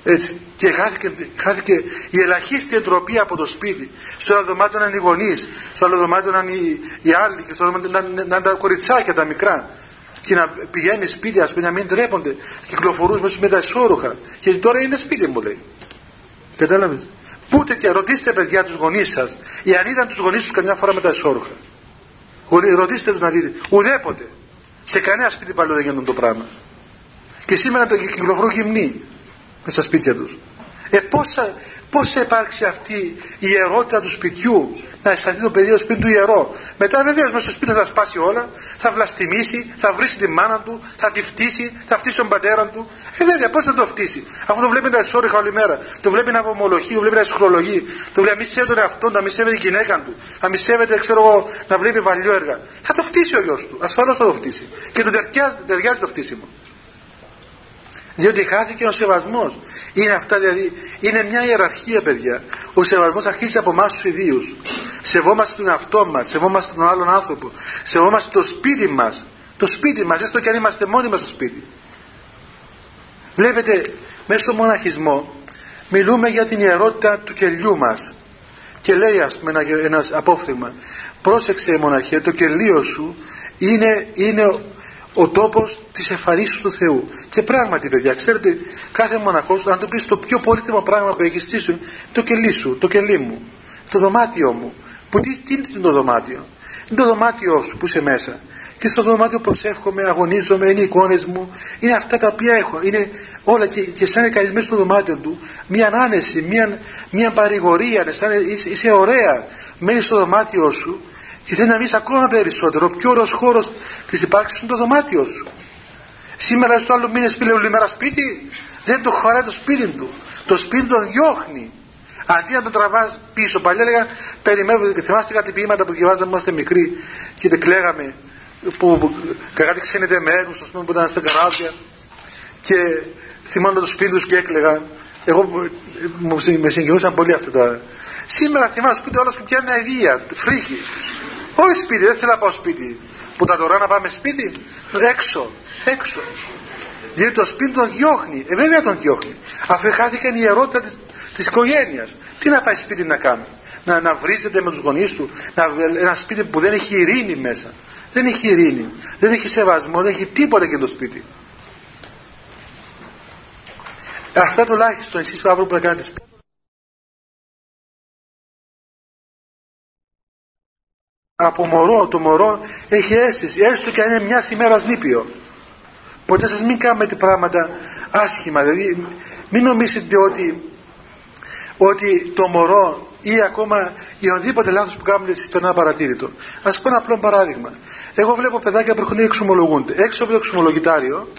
Έτσι. Και χάθηκε η ελαχίστη εντροπή από το σπίτι. Στο άλλο δωμάτιο ήταν οι γονείς, στο άλλο δωμάτιο ήταν οι άλλοι, και στο άλλο δωμάτιο ήταν τα κοριτσάκια τα μικρά. Και να πηγαίνει σπίτι, ας πούμε, να μην τρέπονται, κυκλοφορούν μέσα με τα ισόρουχα. Γιατί τώρα είναι σπίτι μου, λέει. Κατάλαβε. Πούτε και ρωτήστε, παιδιά, τους γονείς σας, εάν είδαν τους γονείς τους καμιά φορά με τα ισόρουχα. Ρωτήστε τους να δείτε. Ουδέποτε. Σε κανένα σπίτι παλιό δεν γίνονται το πράγμα. Και σήμερα τα κυκλοφορούν γυμνοί με στα σπίτια τους. Πώς θα υπάρξει αυτή η ιερότητα του σπιτιού, να αισθανθεί το παιδί το σπίτι του ιερό. Μετά βέβαια μέσα στο σπίτι θα σπάσει όλα, θα βλαστιμήσει, θα βρίσει τη μάνα του, θα τη φτύσει, θα φτύσει τον πατέρα του. Βέβαια πώς θα το φτύσει, αφού το βλέπει τα ισόριχα όλη μέρα, το βλέπει να απομολοχεί, το βλέπει να συγχρολογεί, το βλέπει να μη σέβεται τον εαυτό, να μη σέβεται τη γυναίκα του, να μη σέβεται, ξέρω εγώ, να βλέπει βαλιόεργα. Θα το φτύσει ο γιος του, ασφαλώς θα το φτύσει. Και του ταιριάζει το φτύσιμο. Διότι χάθηκε ο σεβασμός. Είναι αυτά δηλαδή, είναι μια ιεραρχία, παιδιά. Ο σεβασμός αρχίζει από εμάς τους ιδίους. Σεβόμαστε τον εαυτό μας, σεβόμαστε τον άλλον άνθρωπο, σεβόμαστε το σπίτι μας. Το σπίτι μας, έστω και αν είμαστε μόνοι μας στο σπίτι. Βλέπετε, μέσα στο μοναχισμό μιλούμε για την ιερότητα του κελιού μας. Και λέει, ας πούμε, ένας απόφθεγμα, πρόσεξε μοναχέ, το κελίο σου είναι ο τόπος της εμφανίσεως του Θεού. Και πράγματι, παιδιά, ξέρετε, κάθε μοναχός, αν του πεις το πιο πολύτιμο πράγμα που έχει στήσει, το κελί σου, το κελί μου, το δωμάτιό μου. Που τι είναι το δωμάτιο? Είναι το δωμάτιό σου που είσαι μέσα. Και στο δωμάτιο προσεύχομαι, αγωνίζομαι, είναι οι εικόνες μου, είναι αυτά τα οποία έχω. Είναι όλα, και σαν είναι κανείς μέσα στο δωμάτιο του, μια άνεση, μια παρηγορία, σαν είσαι ωραία, μένεις στο δωμάτιό σου. Και θέλει να μείνει ακόμα περισσότερο. Ο πιο ωραίος χώρος της υπάρξης είναι το δωμάτιο σου. Σήμερα στο άλλο μήνες πήγε όλη μέρα σπίτι, δεν το χωράει το σπίτι του. Το σπίτι τον διώχνει. Αντί να τον τραβάς πίσω, παλιά έλεγα, περιμένω, θυμάστε κάτι ποίηματα που διαβάζαμε είμαστε μικροί και δεν κλαίγαμε, που κάτι ξενιδεμένους, ας πούμε, που ήταν στα καράβια, και θυμάμαι το σπίτι τους και έκλαιγα. Εγώ με συγκινούσαν πολύ αυτά τα. Σήμερα θυμάσαι πείτε όλος και πιάνει αηδία, φρίκι. Όχι σπίτι, δεν θέλω να πάω σπίτι. Που τα τώρα να πάμε σπίτι, έξω. διότι το σπίτι τον διώχνει. Βέβαια τον διώχνει. Αφού χάθηκαν η ιερότητα της οικογένειας. Τι να πάει σπίτι να κάνει. Να βρίζεται με τους γονείς του. Ένα σπίτι που δεν έχει ειρήνη μέσα. Δεν έχει ειρήνη. Δεν έχει σεβασμό. Δεν έχει τίποτα για το σπίτι. Αυτά τουλάχιστον εσείς αύριο που θα κάνετε σπίτι. Από μωρό, το μωρό έχει αίσθηση, έστω και αν είναι μια ημέρα νήπιο. Ποτέ σας μην κάνετε πράγματα άσχημα, δηλαδή μην νομίζετε ότι το μωρό ή ακόμα ή οδήποτε λάθος που κάνετε στον απαρατήρητο. Ας πω ένα απλό παράδειγμα. Εγώ βλέπω παιδάκια που έχουν εξομολογούνται. Έξω από το εξομολογητάριο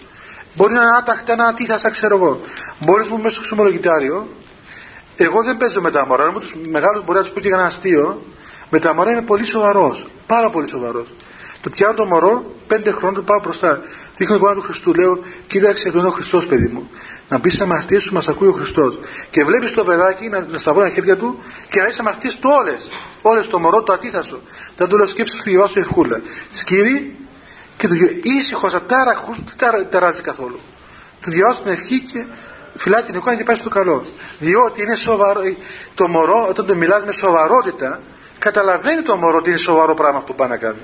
μπορεί να είναι άταχτα, να αντίθασα, ξέρω εγώ. Μπορείς μου μέσα στο εξομολογητάριο, εγώ δεν παίζω με τα μωρά, αν τους μεγάλους μπορεί να τους πω και ένα αστείο. Με τα μωρά είναι πολύ σοβαρός, πάρα πολύ σοβαρός. Το πιάνω το μωρό, 5 χρόνια, το πάω μπροστά. Δείχνω την εικόνα του Χριστού, λέω: κοίταξε, εδώ είναι ο Χριστός, παιδί μου. Να πεις αμαρτίες σου, μας ακούει ο Χριστός. Και βλέπεις το παιδάκι να σταυρώνει τα χέρια του και να είσαι αμαρτίες του όλες. Όλες το μωρό, το αντίθασο. Θα του λέω: σκέψου, διαβάσου ευχούλα. Σκύρι, και του λέω: ήσυχος, ατάραχος, δεν ταράζει καθόλου. Του διαβάζω την ευχή και φυλάει την εικόνα και πάει στο καλό. Διότι είναι σοβαρό, το μωρό, όταν το μιλάς με σοβαρότητα, καταλαβαίνει το μωρό ότι είναι σοβαρό πράγμα που πάει να κάνει.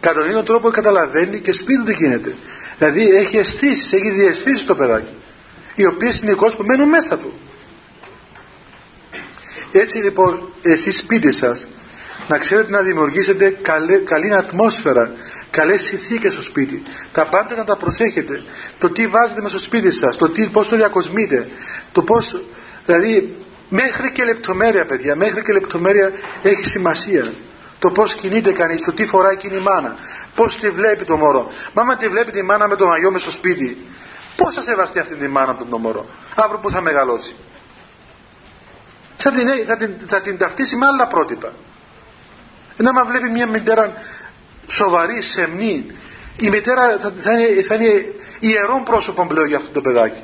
Κατά τον ίδιο τρόπο καταλαβαίνει και σπίτι του τι γίνεται. Δηλαδή έχει αισθήσεις, έχει διαισθήσεις το παιδάκι, οι οποίες είναι εικόνες που μένουν μέσα του. Έτσι λοιπόν, εσείς σπίτι σας να ξέρετε να δημιουργήσετε καλή ατμόσφαιρα, καλές συνθήκες στο σπίτι. Τα πάντα να τα προσέχετε. Το τι βάζετε μέσα στο σπίτι σας, πώς το διακοσμείτε, το πώς, δηλαδή, μέχρι και λεπτομέρεια, παιδιά, μέχρι και λεπτομέρεια έχει σημασία. Το πώς κινείται κανείς, το τι φοράει εκείνη η μάνα, πώς τη βλέπει το μωρό. Μάμα τη βλέπει τη μάνα με το μαγιό μες στο σπίτι. Πώς θα σεβαστεί αυτή τη μάνα από τον μωρό, αύριο που θα μεγαλώσει. Θα την ταυτίσει με άλλα πρότυπα. Ενώ άμα βλέπει μια μητέρα σοβαρή, σεμνή, η μητέρα θα είναι ιερό πρόσωπο πλέον για αυτό το παιδάκι.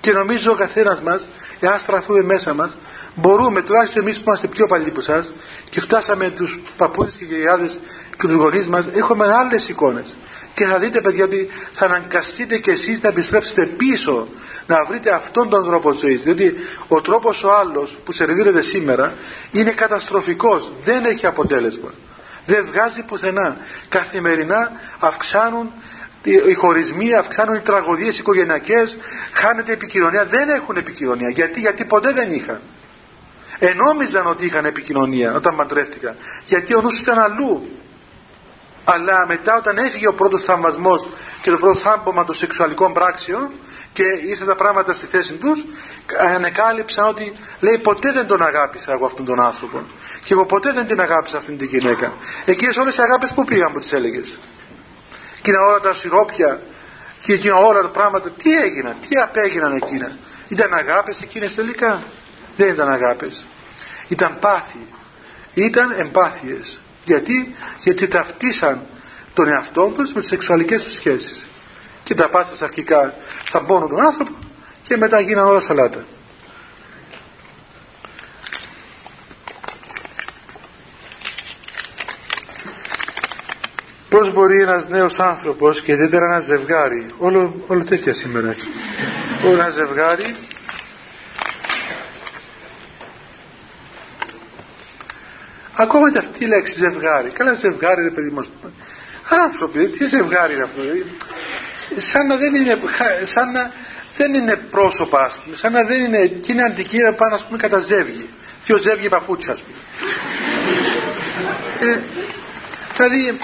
Και νομίζω ο καθένας μας, εάν στραφούμε μέσα μας, μπορούμε, τουλάχιστον εμείς που είμαστε πιο παλιοί από εσάς και φτάσαμε τους παππούδες και γιαγιάδες και τους γονείς μας, έχουμε άλλες εικόνες. Και θα δείτε, παιδιά, ότι θα αναγκαστείτε και εσείς να επιστρέψετε πίσω, να βρείτε αυτόν τον τρόπο ζωής. Διότι ο τρόπος ο άλλος που σερβίρεται σήμερα είναι καταστροφικός, δεν έχει αποτέλεσμα. Δεν βγάζει πουθενά. Καθημερινά αυξάνουν οι χωρισμοί, αυξάνουν οι τραγωδίες οικογενειακές, χάνεται η επικοινωνία. Δεν έχουν επικοινωνία. Γιατί ποτέ δεν είχαν. Ενόμιζαν ότι είχαν επικοινωνία όταν παντρεύτηκαν. Γιατί ο νους ήταν αλλού. Αλλά μετά, όταν έφυγε ο πρώτος θαυμασμός και το πρώτο θάμπομα των σεξουαλικών πράξεων και ήρθαν τα πράγματα στη θέση τους, ανεκάλυψαν ότι, λέει, ποτέ δεν τον αγάπησα εγώ αυτόν τον άνθρωπο. Και εγώ ποτέ δεν την αγάπησα αυτήν την γυναίκα. Εκείνες όλες οι αγάπες που πήγαν, που τις έλεγες. Εκείνα όλα τα σιρόπια και εκείνα όλα τα πράγματα, τι έγιναν, τι απέγιναν εκείνα. Ήταν αγάπες εκείνες τελικά? Δεν ήταν αγάπες. Ήταν πάθη. Ήταν εμπάθειες. Γιατί ταυτίσαν τον εαυτό τους με τις σεξουαλικές τους σχέσεις. Και τα πάθησαν αρχικά σαν πόνο τον άνθρωπο και μετά γίναν όλα σαλάτα. Πώς μπορεί ένας νέος άνθρωπος και ιδιαίτερα ένα ζευγάρι, όλο τέτοια σήμερα, ένα ζευγάρι ακόμα και αυτή η λέξη ζευγάρι, καλά ζευγάρι ρε παιδί μου, άνθρωποι, τι ζευγάρι είναι αυτό, σαν να δεν είναι πρόσωπα, ας πούμε, σαν να δεν είναι, και είναι αντικείμενα πάνω, ας πούμε, κατά ζεύγη, δυο ζεύγη παπούτσια, ας πούμε. Δηλαδή,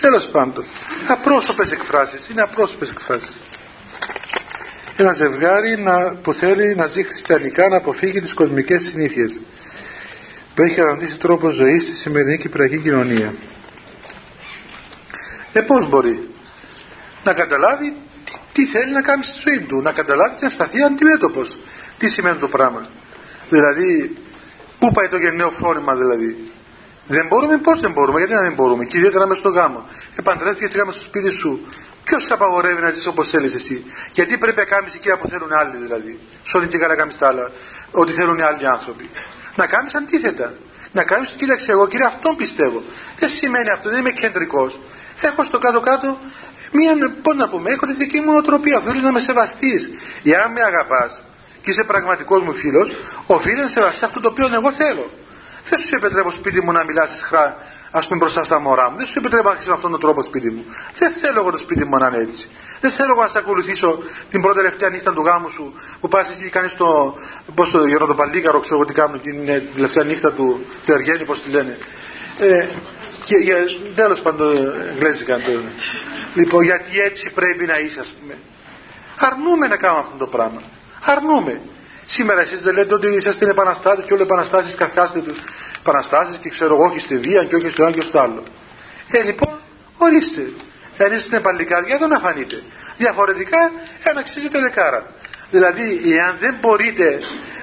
τέλος πάντων, είναι απρόσωπες εκφράσεις. Ένα ζευγάρι που θέλει να ζει χριστιανικά, να αποφύγει τις κοσμικές συνήθειες που έχει αναπτύσσει τρόπο ζωής στη σημερινή κυπριακή κοινωνία. Πώς μπορεί να καταλάβει τι θέλει να κάνει στη ζωή του, να καταλάβει και να σταθεί αντιμέτωπος. Τι σημαίνει το πράγμα, δηλαδή πού πάει το γενναίο φρόνημα, δηλαδή. Δεν μπορούμε, πώς δεν μπορούμε, γιατί να μην μπορούμε, και ιδιαίτερα μες στο γάμο. Επαντρέστηκε σιγά μες στο σπίτι σου. Ποιος σε απαγορεύει να ζεις όπως θέλεις εσύ? Γιατί πρέπει να κάνεις εκείνα που θέλουν άλλοι, δηλαδή? Σ' όλη την καλά κάνεις τα άλλα, ό,τι θέλουν οι άλλοι άνθρωποι. Να κάνεις αντίθετα. να κάνεις ότι κοίταξε εγώ κύριε αυτόν πιστεύω. Δεν σημαίνει αυτό, δεν είμαι κεντρικός. Έχω στο κάτω-κάτω μία, πώς να πούμε, έχω τη δική μου νοοτροπία. Οφείλεις να με σεβαστείς. Για να με αγαπάς και είσαι πραγματικός μου φίλος, οφείλεις να σεβαστείς αυτό το οποίο εγώ θέλω. Δεν σου επιτρέπω σπίτι μου να μιλάς σχρά, ας πούμε, μπροστά στα μωρά μου. Δεν σου επιτρέπω να αρχίσεις με αυτόν τον τρόπο σπίτι μου. Δεν θέλω εγώ το σπίτι μου να είναι έτσι. Δεν θέλω εγώ να σε ακολουθήσω την πρώτη τελευταία νύχτα του γάμου σου, που πας εσύ και κάνεις το. Πώς το γεροντοπαλίκαρο, ξέρω εγώ τι κάνουν, την τελευταία νύχτα του Εργένη, πώς τη λένε. Τέλος πάντων, εγγλέζικα. Λοιπόν, γιατί έτσι πρέπει να είσαι, ας πούμε. Αρνούμε να κάνουμε αυτό το πράγμα. Αρνούμε. Σήμερα εσείς δεν λέτε ότι είσαστε επαναστάτες και όλες οι επαναστάσεις καθιάστε τους. Επαναστάσεις και ξέρω εγώ, όχι στη βία και όχι στο άλλο και στο άλλο. Λοιπόν, ορίστε. Αν είστε παλικάρια, εδώ να φανείτε. Διαφορετικά, αναξίζετε δεκάρα. Δηλαδή, εάν δεν μπορείτε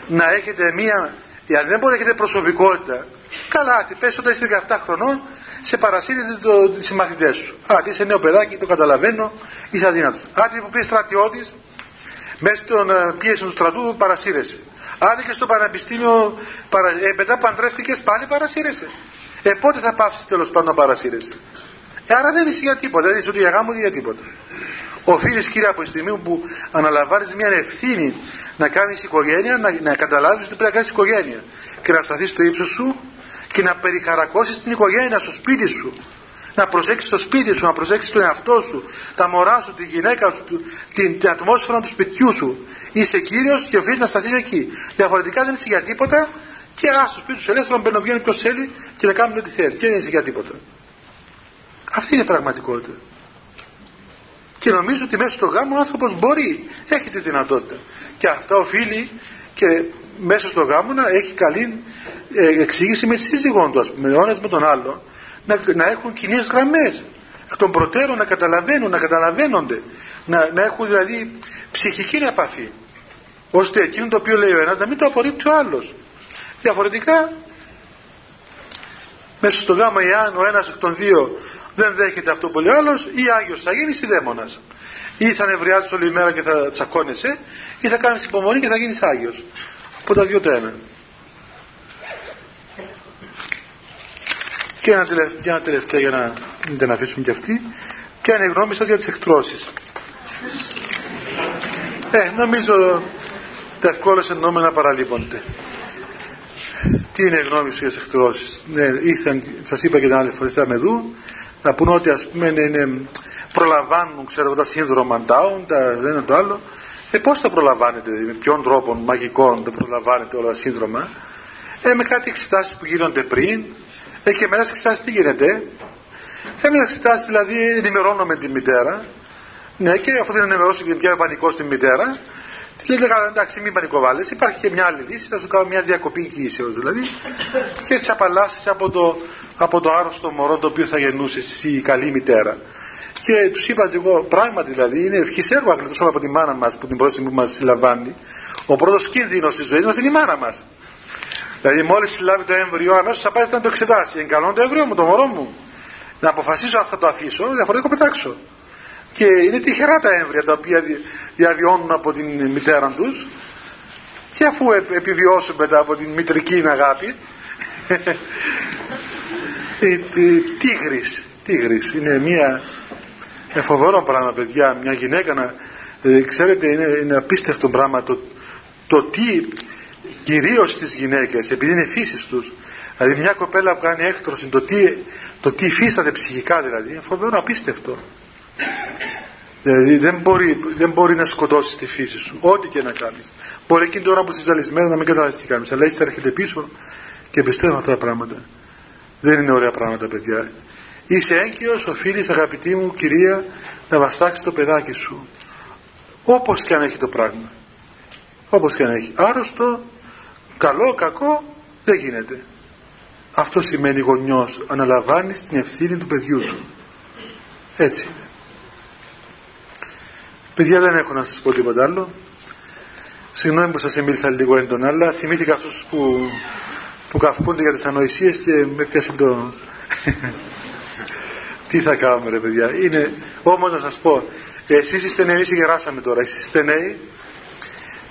να έχετε προσωπικότητα, καλά, τι πες όταν είσαι 17 χρονών, σε παρασύρετε τους συμμαθητές σου. Α, τι είσαι νέο παιδάκι, το καταλαβαίνω, είσαι αδύνατος. Α, τι που πει στρατιώτης, μέσα στον πίεση του στρατού παρασύρεσαι. Άντε και στο πανεπιστήμιο, μετά που αντρεύτηκες πάλι παρασύρεσαι. Πότε θα πάψεις τέλος πάντων να παρασύρεσαι. Άρα δεν είσαι για τίποτα, δεν είσαι ούτε για γάμο ούτε για τίποτα. Οφείλεις κύριε από τη στιγμή που αναλαμβάνεις μια ευθύνη να κάνεις οικογένεια, να καταλάβεις ότι πρέπει να κάνεις οικογένεια και να σταθείς στο ύψος σου και να περιχαρακώσεις την οικογένεια στο σπίτι σου. Να προσέξεις το σπίτι σου, να προσέξεις τον εαυτό σου, τα μωρά σου, τη γυναίκα σου, την ατμόσφαιρα του σπιτιού σου. Είσαι κύριος και οφείλεις να σταθείς εκεί. Διαφορετικά δεν είσαι για τίποτα και ας στο σπίτι σου ελεύθερο να μπαίνει ποιος θέλει και να κάνει ό,τι θέλει. Και δεν είσαι για τίποτα. Αυτή είναι η πραγματικότητα. Και νομίζω ότι μέσα στο γάμο ο άνθρωπος μπορεί, έχει τη δυνατότητα. Και αυτά οφείλει και μέσα στο γάμο να έχει καλή εξήγηση με τη σύζυγό του, ας πούμε, ο ένας με τον άλλον. Να έχουν κοινές γραμμές εκ των προτέρων, να καταλαβαίνουν, να καταλαβαίνονται, να έχουν δηλαδή ψυχική επαφή, ώστε εκείνο το οποίο λέει ο ένας να μην το απορρίπτει ο άλλος. Διαφορετικά μέσα στο γάμο, εάν ο ένας εκ των δύο δεν δέχεται αυτό που λέει ο άλλος, ή άγιος θα γίνεις ή δαίμονας, ή θα νευριάζεις όλη μέρα και θα τσακώνεσαι, ή θα κάνεις υπομονή και θα γίνεις άγιος. Από τα δύο το ένα. Και ένα τελευταίο για να μην την αφήσουμε κι αυτή. Ποια είναι η γνώμη σας για τις εκτρώσεις? Νομίζω τα ευκόλωσε νόμενα παραλείπονται. Τι είναι η γνώμη σου για τις εκτρώσεις? Σας είπα και την άλλη φορά στα μεδού, να πούνε ότι ας πούμε προλαμβάνουν ξέρω, τα σύνδρομα Down, το ένα το άλλο. Πώς τα προλαμβάνετε, με ποιον τρόπο μαγικών τα προλαμβάνετε όλα τα σύνδρομα? Με κάτι εξετάσεις που γίνονται πριν. Και μετά εξετάσεις τι γίνεται. Μετά εξετάσεις δηλαδή ενημερώνω με τη μητέρα. Ναι, και αφού δεν ενημερώσω και την πιάει ο πανικός στη μητέρα, τη λέει εντάξει μην πανικοβάλλεις, υπάρχει και μια άλλη λύση, θα σου κάνω μια διακοπή οικίησεως δηλαδή, και τις απαλλάσσεις από το άρρωστο μωρό το οποίο θα γεννούσε εσύ η καλή μητέρα. Και τους είπα και εγώ, πράγματι δηλαδή είναι ευχής έργο αγγλικό από τη μάνα μας που την πρώτη στιγμή μας συλλαμβάνει. Ο πρώτος κίνδυνος της ζωής μας είναι η μάνα μας. Δηλαδή, μόλις συλλάβει το έμβριο, αμέσως θα πάει να το εξετάσει. Είναι καλό το έμβριο μου, το μωρό μου. Να αποφασίσω αν θα το αφήσω, διαφορετικό πετάξω. Και είναι τυχερά τα έμβρια τα οποία διαβιώνουν από την μητέρα τους. Και αφού επιβιώσουν μετά από την μητρική αγάπη, τίγρης. Είναι φοβερό πράγμα, παιδιά. Μια γυναίκα να. Ξέρετε, είναι απίστευτο πράγμα το τι. Κυρίως τις γυναίκες, επειδή είναι φύσεις τους. Δηλαδή, μια κοπέλα που κάνει έκτρωση, το τι υφίσταται ψυχικά δηλαδή, είναι φοβερό, απίστευτο. Δηλαδή, δεν μπορεί να σκοτώσεις τη φύση σου, ό,τι και να κάνεις. Μπορεί εκείνη τώρα που είσαι ζαλισμένο να μην καταλάβεις τι κάνεις, αλλά ύστερα έρχεται πίσω και εμπιστεύω αυτά τα πράγματα. Δεν είναι ωραία πράγματα, παιδιά. Είσαι έγκυος, οφείλεις, αγαπητή μου κυρία, να βαστάξεις το παιδάκι σου. Όπως και αν έχει το πράγμα. Όπως και αν έχει. Άρρωστο. Καλό, κακό, δεν γίνεται. Αυτό σημαίνει γονιός. Αναλαμβάνεις την ευθύνη του παιδιού σου. Έτσι είναι. Παιδιά, δεν έχω να σας πω τίποτα άλλο. Συγγνώμη που σας μίλησα λίγο έντονα, αλλά θυμήθηκα αυτούς που καυχούνται για τις ανοησίες και με πιάσαν το... Τι θα κάνουμε ρε παιδιά. Όμως να σας πω, εσείς είστε νέοι, γεράσαμε τώρα, εσείς είστε νέοι.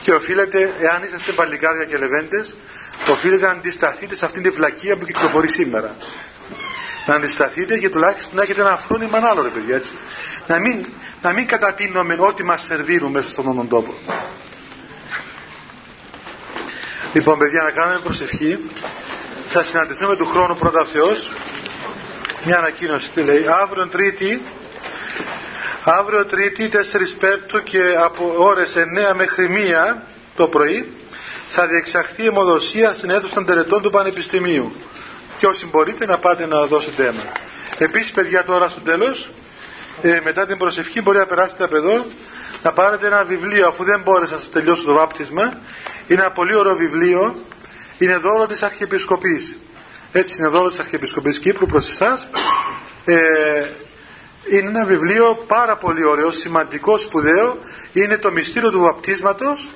Και οφείλετε, εάν είσαστε παλικάρια και λεβέντες, το οφείλετε να αντισταθείτε σε αυτήν τη βλακεία που κυκλοφορεί σήμερα. Να αντισταθείτε και τουλάχιστον να έχετε ένα φρόνημα άλλο, ρε παιδιά, έτσι. Να μην καταπίνουμε ό,τι μας σερβίρουν μέσα στον όνον τόπο. Λοιπόν, παιδιά, να κάνουμε προσευχή. Θα συναντηθούμε του χρόνου πρώτα ο Θεός. Μια ανακοίνωση, τι λέει. Αύριο Τρίτη 4 Πέμπτου και από ώρες 9 μέχρι 1 το πρωί θα διεξαχθεί αιμοδοσία στην αίθουσα των τελετών του Πανεπιστημίου. Και όσοι μπορείτε να πάτε να δώσετε αίμα. Επίσης, παιδιά, τώρα στο τέλος, μετά την προσευχή, μπορεί να περάσετε από εδώ να πάρετε ένα βιβλίο, αφού δεν μπόρεσα να σας τελειώσω το βάπτισμα. Είναι ένα πολύ ωραίο βιβλίο. Είναι δώρο της Αρχιεπισκοπής. Έτσι, είναι δώρο της Αρχιεπισκοπής Κύπρου προς εσάς. Είναι ένα βιβλίο πάρα πολύ ωραίο, σημαντικό, σπουδαίο. Είναι το μυστήριο του βαπτίσματος,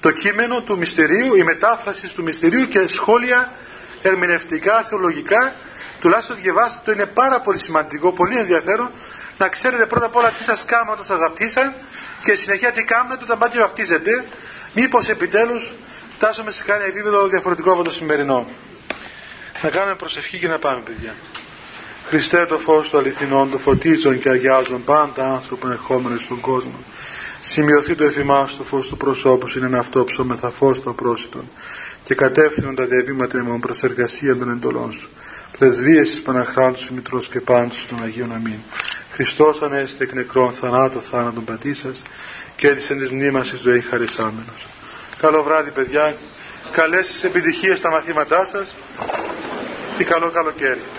το κείμενο του μυστηρίου, η μετάφραση του μυστηρίου και σχόλια ερμηνευτικά, θεολογικά. Τουλάχιστον διαβάστε το, είναι πάρα πολύ σημαντικό, πολύ ενδιαφέρον. Να ξέρετε πρώτα απ' όλα τι σας κάνουν όταν σας βαπτίσαν και συνεχεία τι κάνετε όταν πάτε βαπτίζετε. Μήπως επιτέλους φτάσουμε σε κανένα επίπεδο διαφορετικό από το σημερινό. Να κάνουμε προσευχή και να πάμε, παιδιά. Χριστέ, το φως του αληθινών, το φωτίζουν και αγιάζουν πάντα άνθρωποι ερχόμενοι στον κόσμο. Σημειωθεί το εφημάς στο φως του προσώπου, είναι ένα αυτό ψώμεθα φως των πρόσιτων. Και κατεύθυνον τα διαβήματα ημών προς εργασία των εντολών σου. Πρεσβείες της Παναχράντου σου Μητρός και πάντως των Αγίων Αμήν. Χριστός ανέστη εκ νεκρών θανάτων πατήσας και έδισεν της μνήμας της ζωής χαρισάμενος. Καλό βράδυ, παιδιά. Καλές επιτυχίες στα μαθήματά σας και καλό καλοκαίρι.